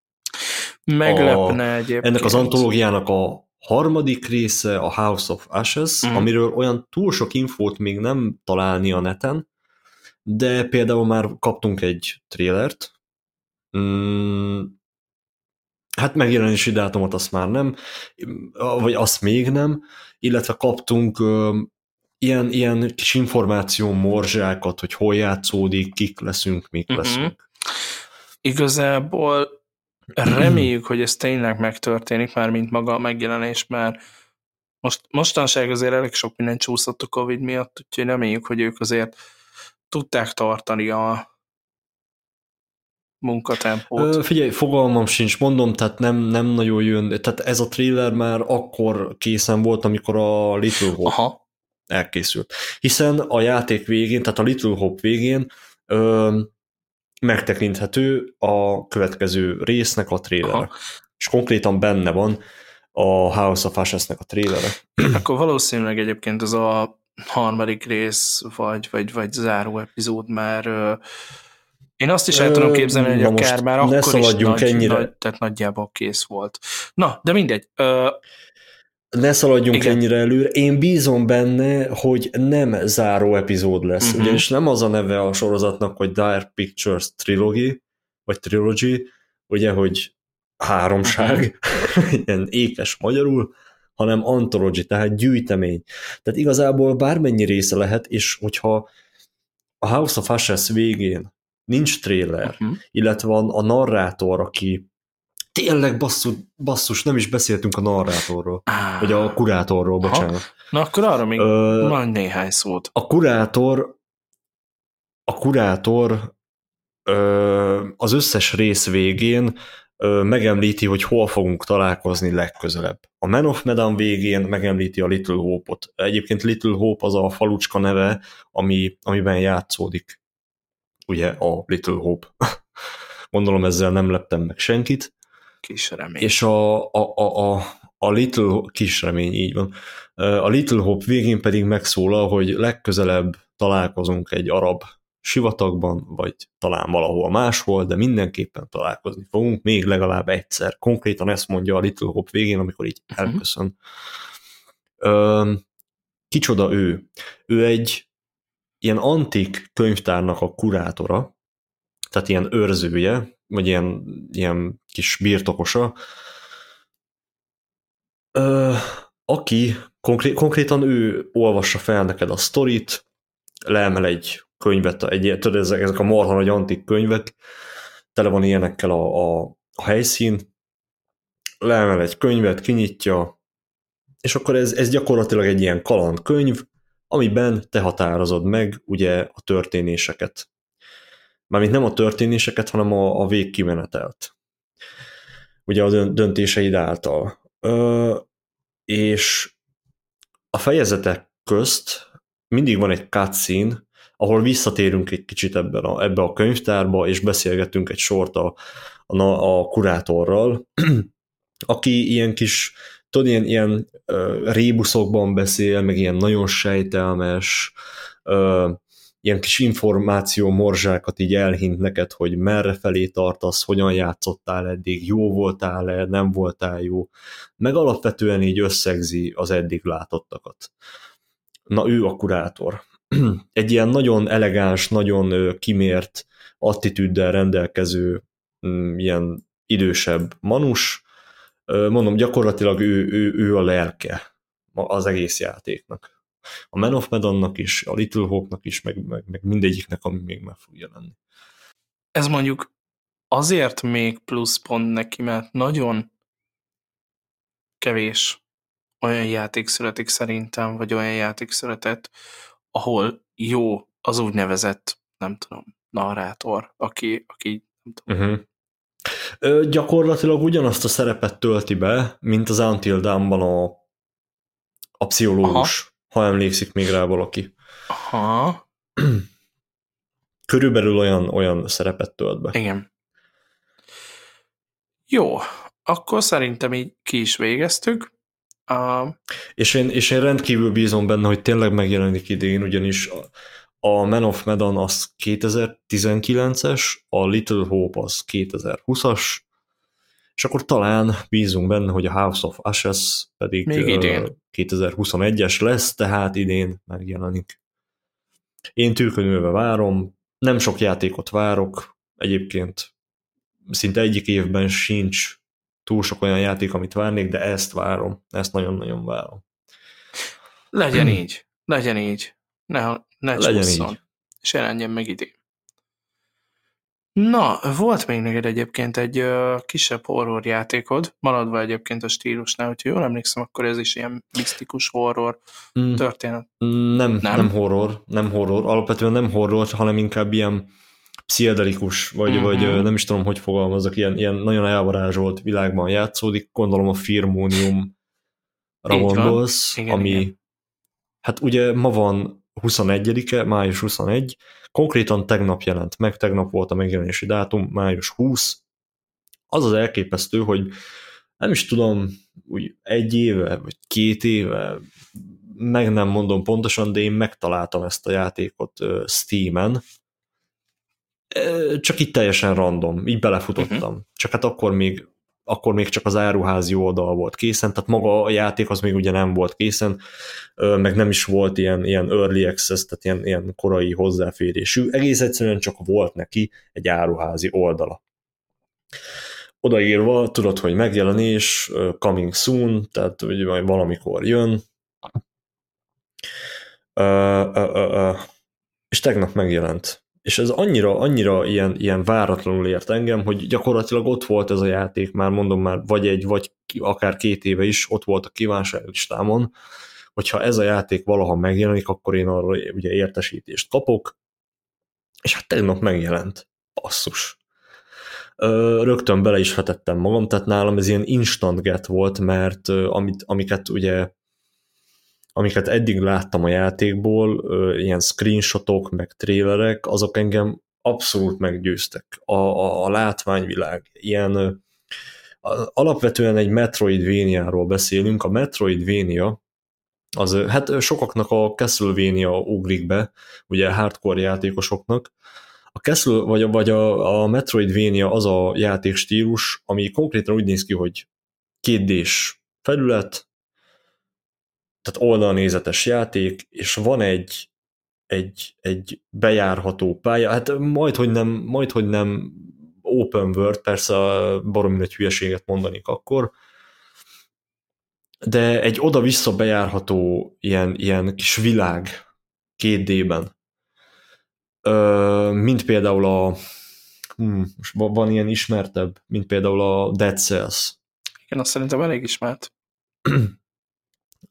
Meglepne a, egyébként. Ennek az antológiának a harmadik része a House of Ashes, mm. amiről olyan túl sok infót még nem találni a neten, de például már kaptunk egy trélert, mm, hát megjelenési dátumot azt már nem, vagy azt még nem, illetve kaptunk um, ilyen, ilyen kis információ morzsákat, hogy hol játszódik, kik leszünk, mik uh-huh. leszünk. Igazából reméljük, hogy ez tényleg megtörténik, már mint maga a megjelenés, mert most, mostanság azért elég sok minden csúszott a Covid miatt, úgyhogy reméljük, hogy ők azért tudták tartani a munkatempót. Figyelj, fogalmam sincs, mondom, tehát nem, nem nagyon jön, tehát ez a trailer már akkor készen volt, amikor a Little Hope Aha. elkészült. Hiszen a játék végén, tehát a Little Hope végén ö, megtekinthető a következő résznek a trailer. És konkrétan benne van a House of Ashes-nek a trailere. Akkor valószínűleg egyébként ez a harmadik rész, vagy, vagy, vagy záró epizód már. Ö, én azt is el tudom képzelni, hogy akár már akkor is nagy, nagy, tehát nagyjából kész volt. Na, de mindegy. Ö, ne szaladjunk igen. ennyire előre. Én bízom benne, hogy nem záró epizód lesz. Uh-huh. Ugyanis nem az a neve a sorozatnak, hogy Dark Pictures Trilogy, vagy Trilogy, ugye, hogy háromság, uh-huh. ilyen ékes magyarul, hanem anthology, tehát gyűjtemény. Tehát igazából bármennyi része lehet, és hogyha a House of Ashes végén nincs trailer, uh-huh. illetve van a narrátor, aki tényleg basszus, basszus, nem is beszéltünk a narrátorról, ah. vagy a kurátorról, bocsánat. Ha. Na akkor arra még Ö, van néhány szót. A kurátor a kurátor az összes rész végén megemlíti, hogy hol fogunk találkozni legközelebb. A Man of Medan végén megemlíti a Little Hope-ot. Egyébként Little Hope az a falucska neve, ami, amiben játszódik. Ugye a Little Hope. Gondolom ezzel nem leptem meg senkit. Kis remény. És a, a, a, a, a Little Kis remény, így van. A Little Hope végén pedig megszólal, hogy legközelebb találkozunk egy arab sivatagban, vagy talán valahol máshol, de mindenképpen találkozni fogunk, még legalább egyszer. Konkrétan ezt mondja a Little Hope végén, amikor így elköszön. Uh-huh. Kicsoda ő? Ő egy ilyen antik könyvtárnak a kurátora, tehát ilyen őrzője, vagy ilyen, ilyen kis birtokosa, aki konkré- konkrétan ő olvassa fel neked a sztorit, leemel egy könyvet, egy, tudod, ezek, ezek a marha nagy antik könyvek, tele van ilyenekkel a, a, a helyszín, leemel egy könyvet, kinyitja, és akkor ez, ez gyakorlatilag egy ilyen kalandkönyv, amiben te határozod meg ugye a történéseket. Mármint nem a történéseket, hanem a, a végkimenetelt. Ugye a döntéseid által. Ö, és a fejezetek közt mindig van egy cutscene, ahol visszatérünk egy kicsit ebben a, ebbe a könyvtárba, és beszélgetünk egy sort a, a, a kurátorral, aki ilyen kis, tudod, ilyen, ilyen uh, rébuszokban beszél, meg ilyen nagyon sejtelmes, uh, ilyen kis információ morzsákat így elhint neked, hogy merre felé tartasz, hogyan játszottál eddig, jó voltál-e, nem voltál jó, meg alapvetően így összegzi az eddig látottakat. Na, ő a kurátor. Egy ilyen nagyon elegáns, nagyon kimért attitűddel rendelkező ilyen idősebb manus. Mondom, gyakorlatilag ő, ő, ő a lelke az egész játéknak. A Man of Medannak is, a Little Hope-nak is, meg, meg, meg mindegyiknek, ami még meg fog jelenni. Ez mondjuk azért még pluszpont neki, mert nagyon kevés olyan játék születik szerintem, vagy olyan játék született, ahol jó az úgynevezett, nem tudom, narrátor, aki, aki nem tudom. Uh-huh. Ö, gyakorlatilag ugyanazt a szerepet tölti be, mint az Until Dawn-ban a, a pszichológus, aha, ha emlékszik még rá valaki. Aha. Körülbelül olyan, olyan szerepet tölt be. Igen. Jó, akkor szerintem így ki is végeztük. Uh, és, én, és én rendkívül bízom benne, hogy tényleg megjelenik idén, ugyanis a, a Man of Medan az kétezer-tizenkilences, a Little Hope az kétezer-húszas, és akkor talán bízunk benne, hogy a House of Ashes pedig uh, kétezer-huszonegyes lesz, tehát idén megjelenik. Én tűkönyölve várom, nem sok játékot várok, egyébként szinte egyik évben sincs túl sok olyan játék, amit várnék, de ezt várom. Ezt nagyon-nagyon várom. Legyen hmm. így. Legyen így. Ne, ne csúszson. És jelenjen meg idén. Na, volt még neked egyébként egy ö, kisebb horror játékod, maradva egyébként a stílusnál, hogyha jól emlékszem, akkor ez is ilyen misztikus horror hmm. történet. Nem, nem, nem horror. Nem horror. Alapvetően nem horror, hanem inkább ilyen pszichedelikus, vagy, mm-hmm. vagy nem is tudom, hogy fogalmazzak, ilyen, ilyen nagyon elvarázsolt világban játszódik, gondolom a Firmónium Ramondos, igen, ami, igen. Hát ugye ma van huszonegyedike, május huszonegyedike, konkrétan tegnap jelent meg, tegnap volt a megjelenési dátum, május húsz, az az elképesztő, hogy nem is tudom, úgy egy éve, vagy két éve, meg nem mondom pontosan, de én megtaláltam ezt a játékot Steamen, csak itt teljesen random, így belefutottam. Uh-huh. Csak hát akkor még, akkor még csak az áruházi oldal volt készen, tehát maga a játék az még ugye nem volt készen, meg nem is volt ilyen, ilyen early access, tehát ilyen, ilyen korai hozzáférésű. Egész egyszerűen csak volt neki egy áruházi oldala. Odaírva, tudod, hogy megjelenés, coming soon, tehát ugye valamikor jön. Uh, uh, uh, uh. És tegnap megjelent. És ez annyira, annyira ilyen, ilyen váratlanul ért engem, hogy gyakorlatilag ott volt ez a játék, már mondom már, vagy egy, vagy akár két éve is ott volt a kívánságlistámon, hogyha ez a játék valaha megjelenik, akkor én arra ugye értesítést kapok, és hát tegnap megjelent. Basszus. Rögtön bele is vetettem magam, tehát nálam ez ilyen instant get volt, mert amit, amiket ugye amiket eddig láttam a játékból, ilyen screenshotok, meg trailerek, azok engem abszolút meggyőztek. A, a, a látványvilág, ilyen alapvetően egy Metroidvania-ról beszélünk. A Metroidvania az, hát sokaknak a Castlevania ugrik be, ugye hardcore játékosoknak. A Castle, vagy, vagy a, a Metroidvania az a játékstílus, ami konkrétan úgy néz ki, hogy kétdés felület, tehát oldalnézetes játék, és van egy, egy, egy bejárható pálya, hát majdhogy nem, majdhogy nem open world, persze baromi nagy hülyeséget mondanék akkor, de egy oda-vissza bejárható ilyen, ilyen kis világ két dében. Mint például a hm, most van ilyen ismertebb, mint például a Dead Cells. Igen, azt szerintem elég ismert.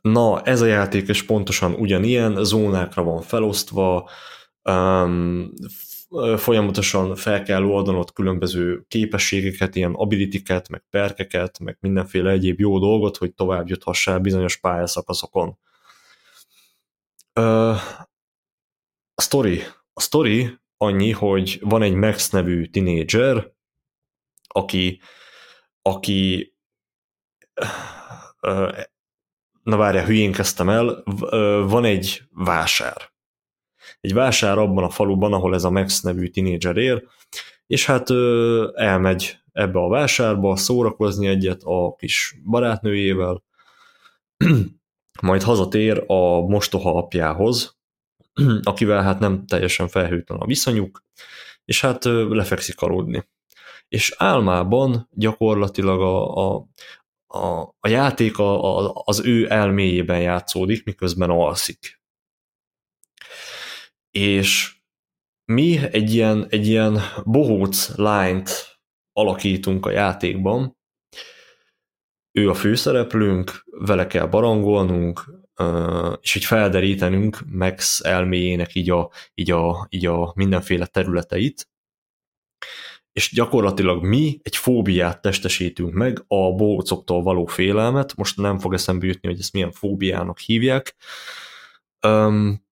Na, ez a játék is pontosan ugyanilyen, zónákra van felosztva, um, folyamatosan fel kell oldanod különböző képességeket, ilyen abilitiket, meg perkeket, meg mindenféle egyéb jó dolgot, hogy tovább juthassál bizonyos pályaszakaszokon. Uh, a sztori. A sztori annyi, hogy van egy Max nevű tinédzser, aki, aki na várjál, hülyén kezdtem el, van egy vásár. Egy vásár abban a faluban, ahol ez a Max nevű tinédzser él, és hát elmegy ebbe a vásárba szórakozni egyet a kis barátnőjével, majd hazatér a mostoha apjához, akivel hát nem teljesen felhőtlen a viszonyuk, és hát lefekszik aludni. És álmában gyakorlatilag a, a, a, a játék a, a, az ő elméjében játszódik, miközben alszik. És mi egy ilyen, egy ilyen bohóc lányt alakítunk a játékban, ő a főszereplőnk, vele kell barangolnunk, és így felderítenünk Max elméjének így a, így, a, így a mindenféle területeit, és gyakorlatilag mi egy fóbiát testesítünk meg, a bohócoktól való félelmet, most nem fog eszembe jutni, hogy ezt milyen fóbiának hívják, Öm,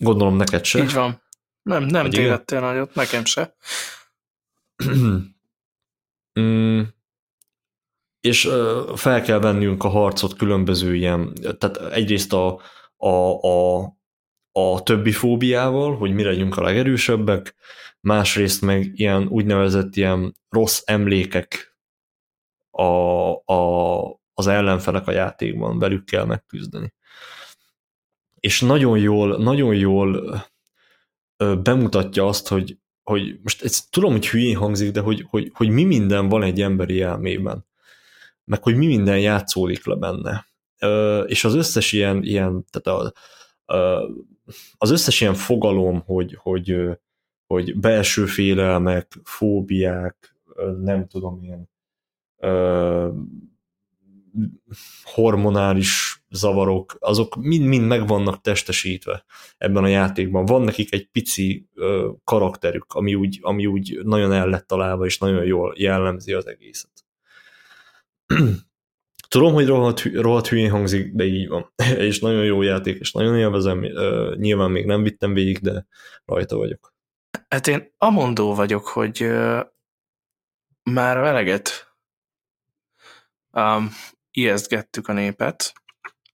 gondolom neked se. Így van, nem, nem tévedtél nagyot, nekem se. mm. És fel kell vennünk a harcot különböző ilyen, tehát egyrészt a, a, a, a többi fóbiával, hogy mi legyünk a legerősebbek, másrészt meg ilyen úgynevezett ilyen rossz emlékek a, a, az ellenfelek a játékban, velük kell megküzdeni. És nagyon jól, nagyon jól bemutatja azt, hogy, hogy most ezt tudom, hogy hülyén hangzik, de hogy, hogy, hogy mi minden van egy emberi elmében, meg hogy mi minden játszódik le benne. Ö, és az összes ilyen, ilyen tehát a, a, az összes ilyen fogalom, hogy, hogy, hogy belső félelmek, fóbiák, nem tudom, ilyen ö, hormonális zavarok, azok mind-mind meg vannak testesítve ebben a játékban. Van nekik egy pici ö, karakterük, ami úgy, ami úgy nagyon el lett találva, és nagyon jól jellemzi az egészet. Tudom, hogy rohadt, rohadt hülyén hangzik, de így van. És nagyon jó játék, és nagyon élvezem. Nyilván még nem vittem végig, de rajta vagyok. Hát én amondó vagyok, hogy uh, már eleget um, ijesztgettük a népet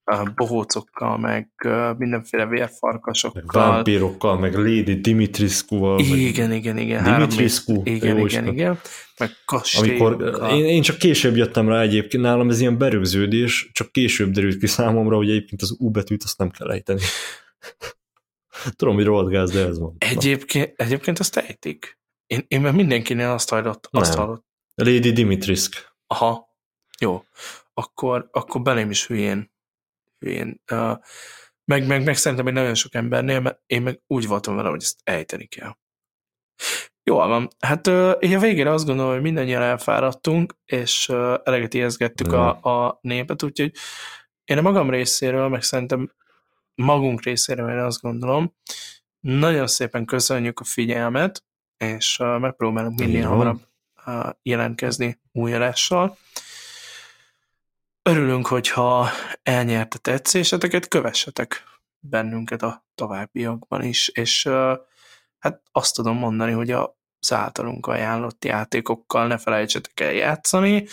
uh, bohócokkal, meg uh, mindenféle vérfarkasokkal. Meg vámpírokkal, meg Lady Dimitrescuval. Igen, igen, igen. Dimitrescu. Igen, igen, igen, igen. Meg Amikor, én, én csak később jöttem rá egyébként, nálam ez ilyen berögződés, csak később derült ki számomra, hogy egyébként az U betűt azt nem kell ejteni. Tudom, hogy rohadt gáz, de ez van. Egyébként, egyébként azt ejtik. Én, én már mindenkinél azt hallott. Azt hallott. Lady Dimitrescu. Aha, jó. Akkor, akkor belém is hülyén. hülyén. Uh, meg, meg, meg szerintem egy nagyon sok embernél, mert én meg úgy voltam vele, hogy ezt ejteni kell. Jól van. Hát így a végére azt gondolom, hogy mindannyian elfáradtunk, és eleget ijesztgettük mm. a, a népet, úgyhogy én a magam részéről, meg szerintem magunk részéről én azt gondolom, nagyon szépen köszönjük a figyelmet, és uh, megpróbálunk minél hamarabb uh, jelentkezni új adással. Örülünk, hogyha elnyerte tetszéseteket, kövessetek bennünket a továbbiakban is, és uh, hát azt tudom mondani, hogy az általunk ajánlott játékokkal ne felejtsetek el játszani,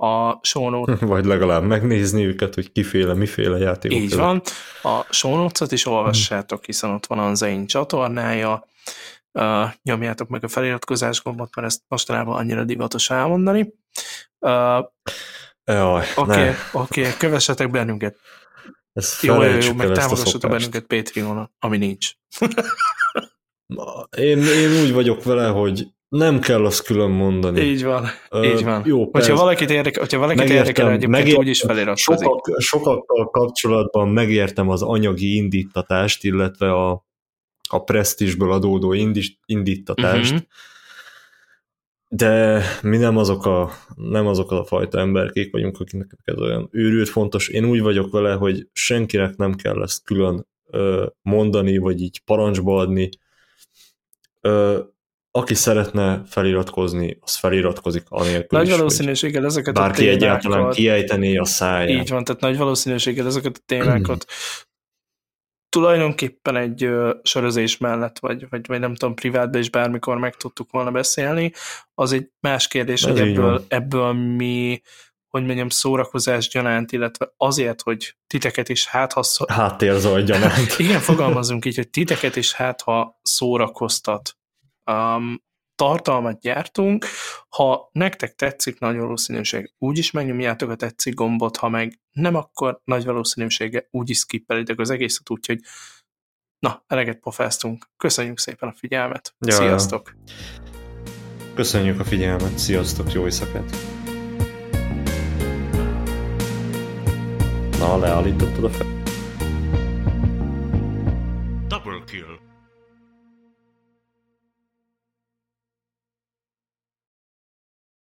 a show notes... vagy legalább megnézni őket, hogy kiféle, miféle játékok. Így van. A show notes-ot is olvassátok, hiszen ott van a Zain csatornája. Uh, nyomjátok meg a feliratkozás gombot, mert ezt mostanában annyira divatos elmondani. Uh, Jaj, oké, okay, okay, kövessetek bennünket. Ezt jó, jó, jó, meg támogassatok bennünket Patreonon, ami nincs. én, én úgy vagyok vele, hogy nem kell azt külön mondani. Így van, Ö, így van. Jó, hogyha valakit érdekel, hogyha valakit érdekel, egyébként úgyis feliratkozik. Sokak, sokakkal kapcsolatban megértem az anyagi indíttatást, illetve a, a presztízsből adódó indíttatást, uh-huh. de mi nem azok, a, nem azok a fajta emberkék vagyunk, akinek ez olyan őrült fontos. Én úgy vagyok vele, hogy senkinek nem kell ezt külön ö, mondani, vagy így parancsba adni. Ö, Aki szeretne feliratkozni, az feliratkozik anélkül nagy is, valószínűséggel ezeket bárki a témákat, egyáltalán kiejtené a száját. Így van, tehát nagy valószínűséggel ezeket a témákat tulajdonképpen egy ö, sörözés mellett, vagy, vagy, vagy nem tudom, privátban is bármikor meg tudtuk volna beszélni. Az egy más kérdés, ez hogy ebből, ebből mi, hogy mondjam, szórakozás gyanánt, illetve azért, hogy titeket is hát, ha... Szó... Háttérzaj gyanánt. Igen, fogalmazunk így, hogy titeket is hát, ha szórakoztat. Um, tartalmat gyártunk, ha nektek tetszik, nagy valószínűség úgyis megnyomjátok a tetszik gombot, ha meg nem, akkor nagy valószínűséggel úgyis skippelitek az egészet, úgyhogy na, eleget pofáztunk. Köszönjük szépen a figyelmet. Ja, sziasztok! Ja. Köszönjük a figyelmet, sziasztok, jó éjszakát! Na, leállítottad a fel. Double kill.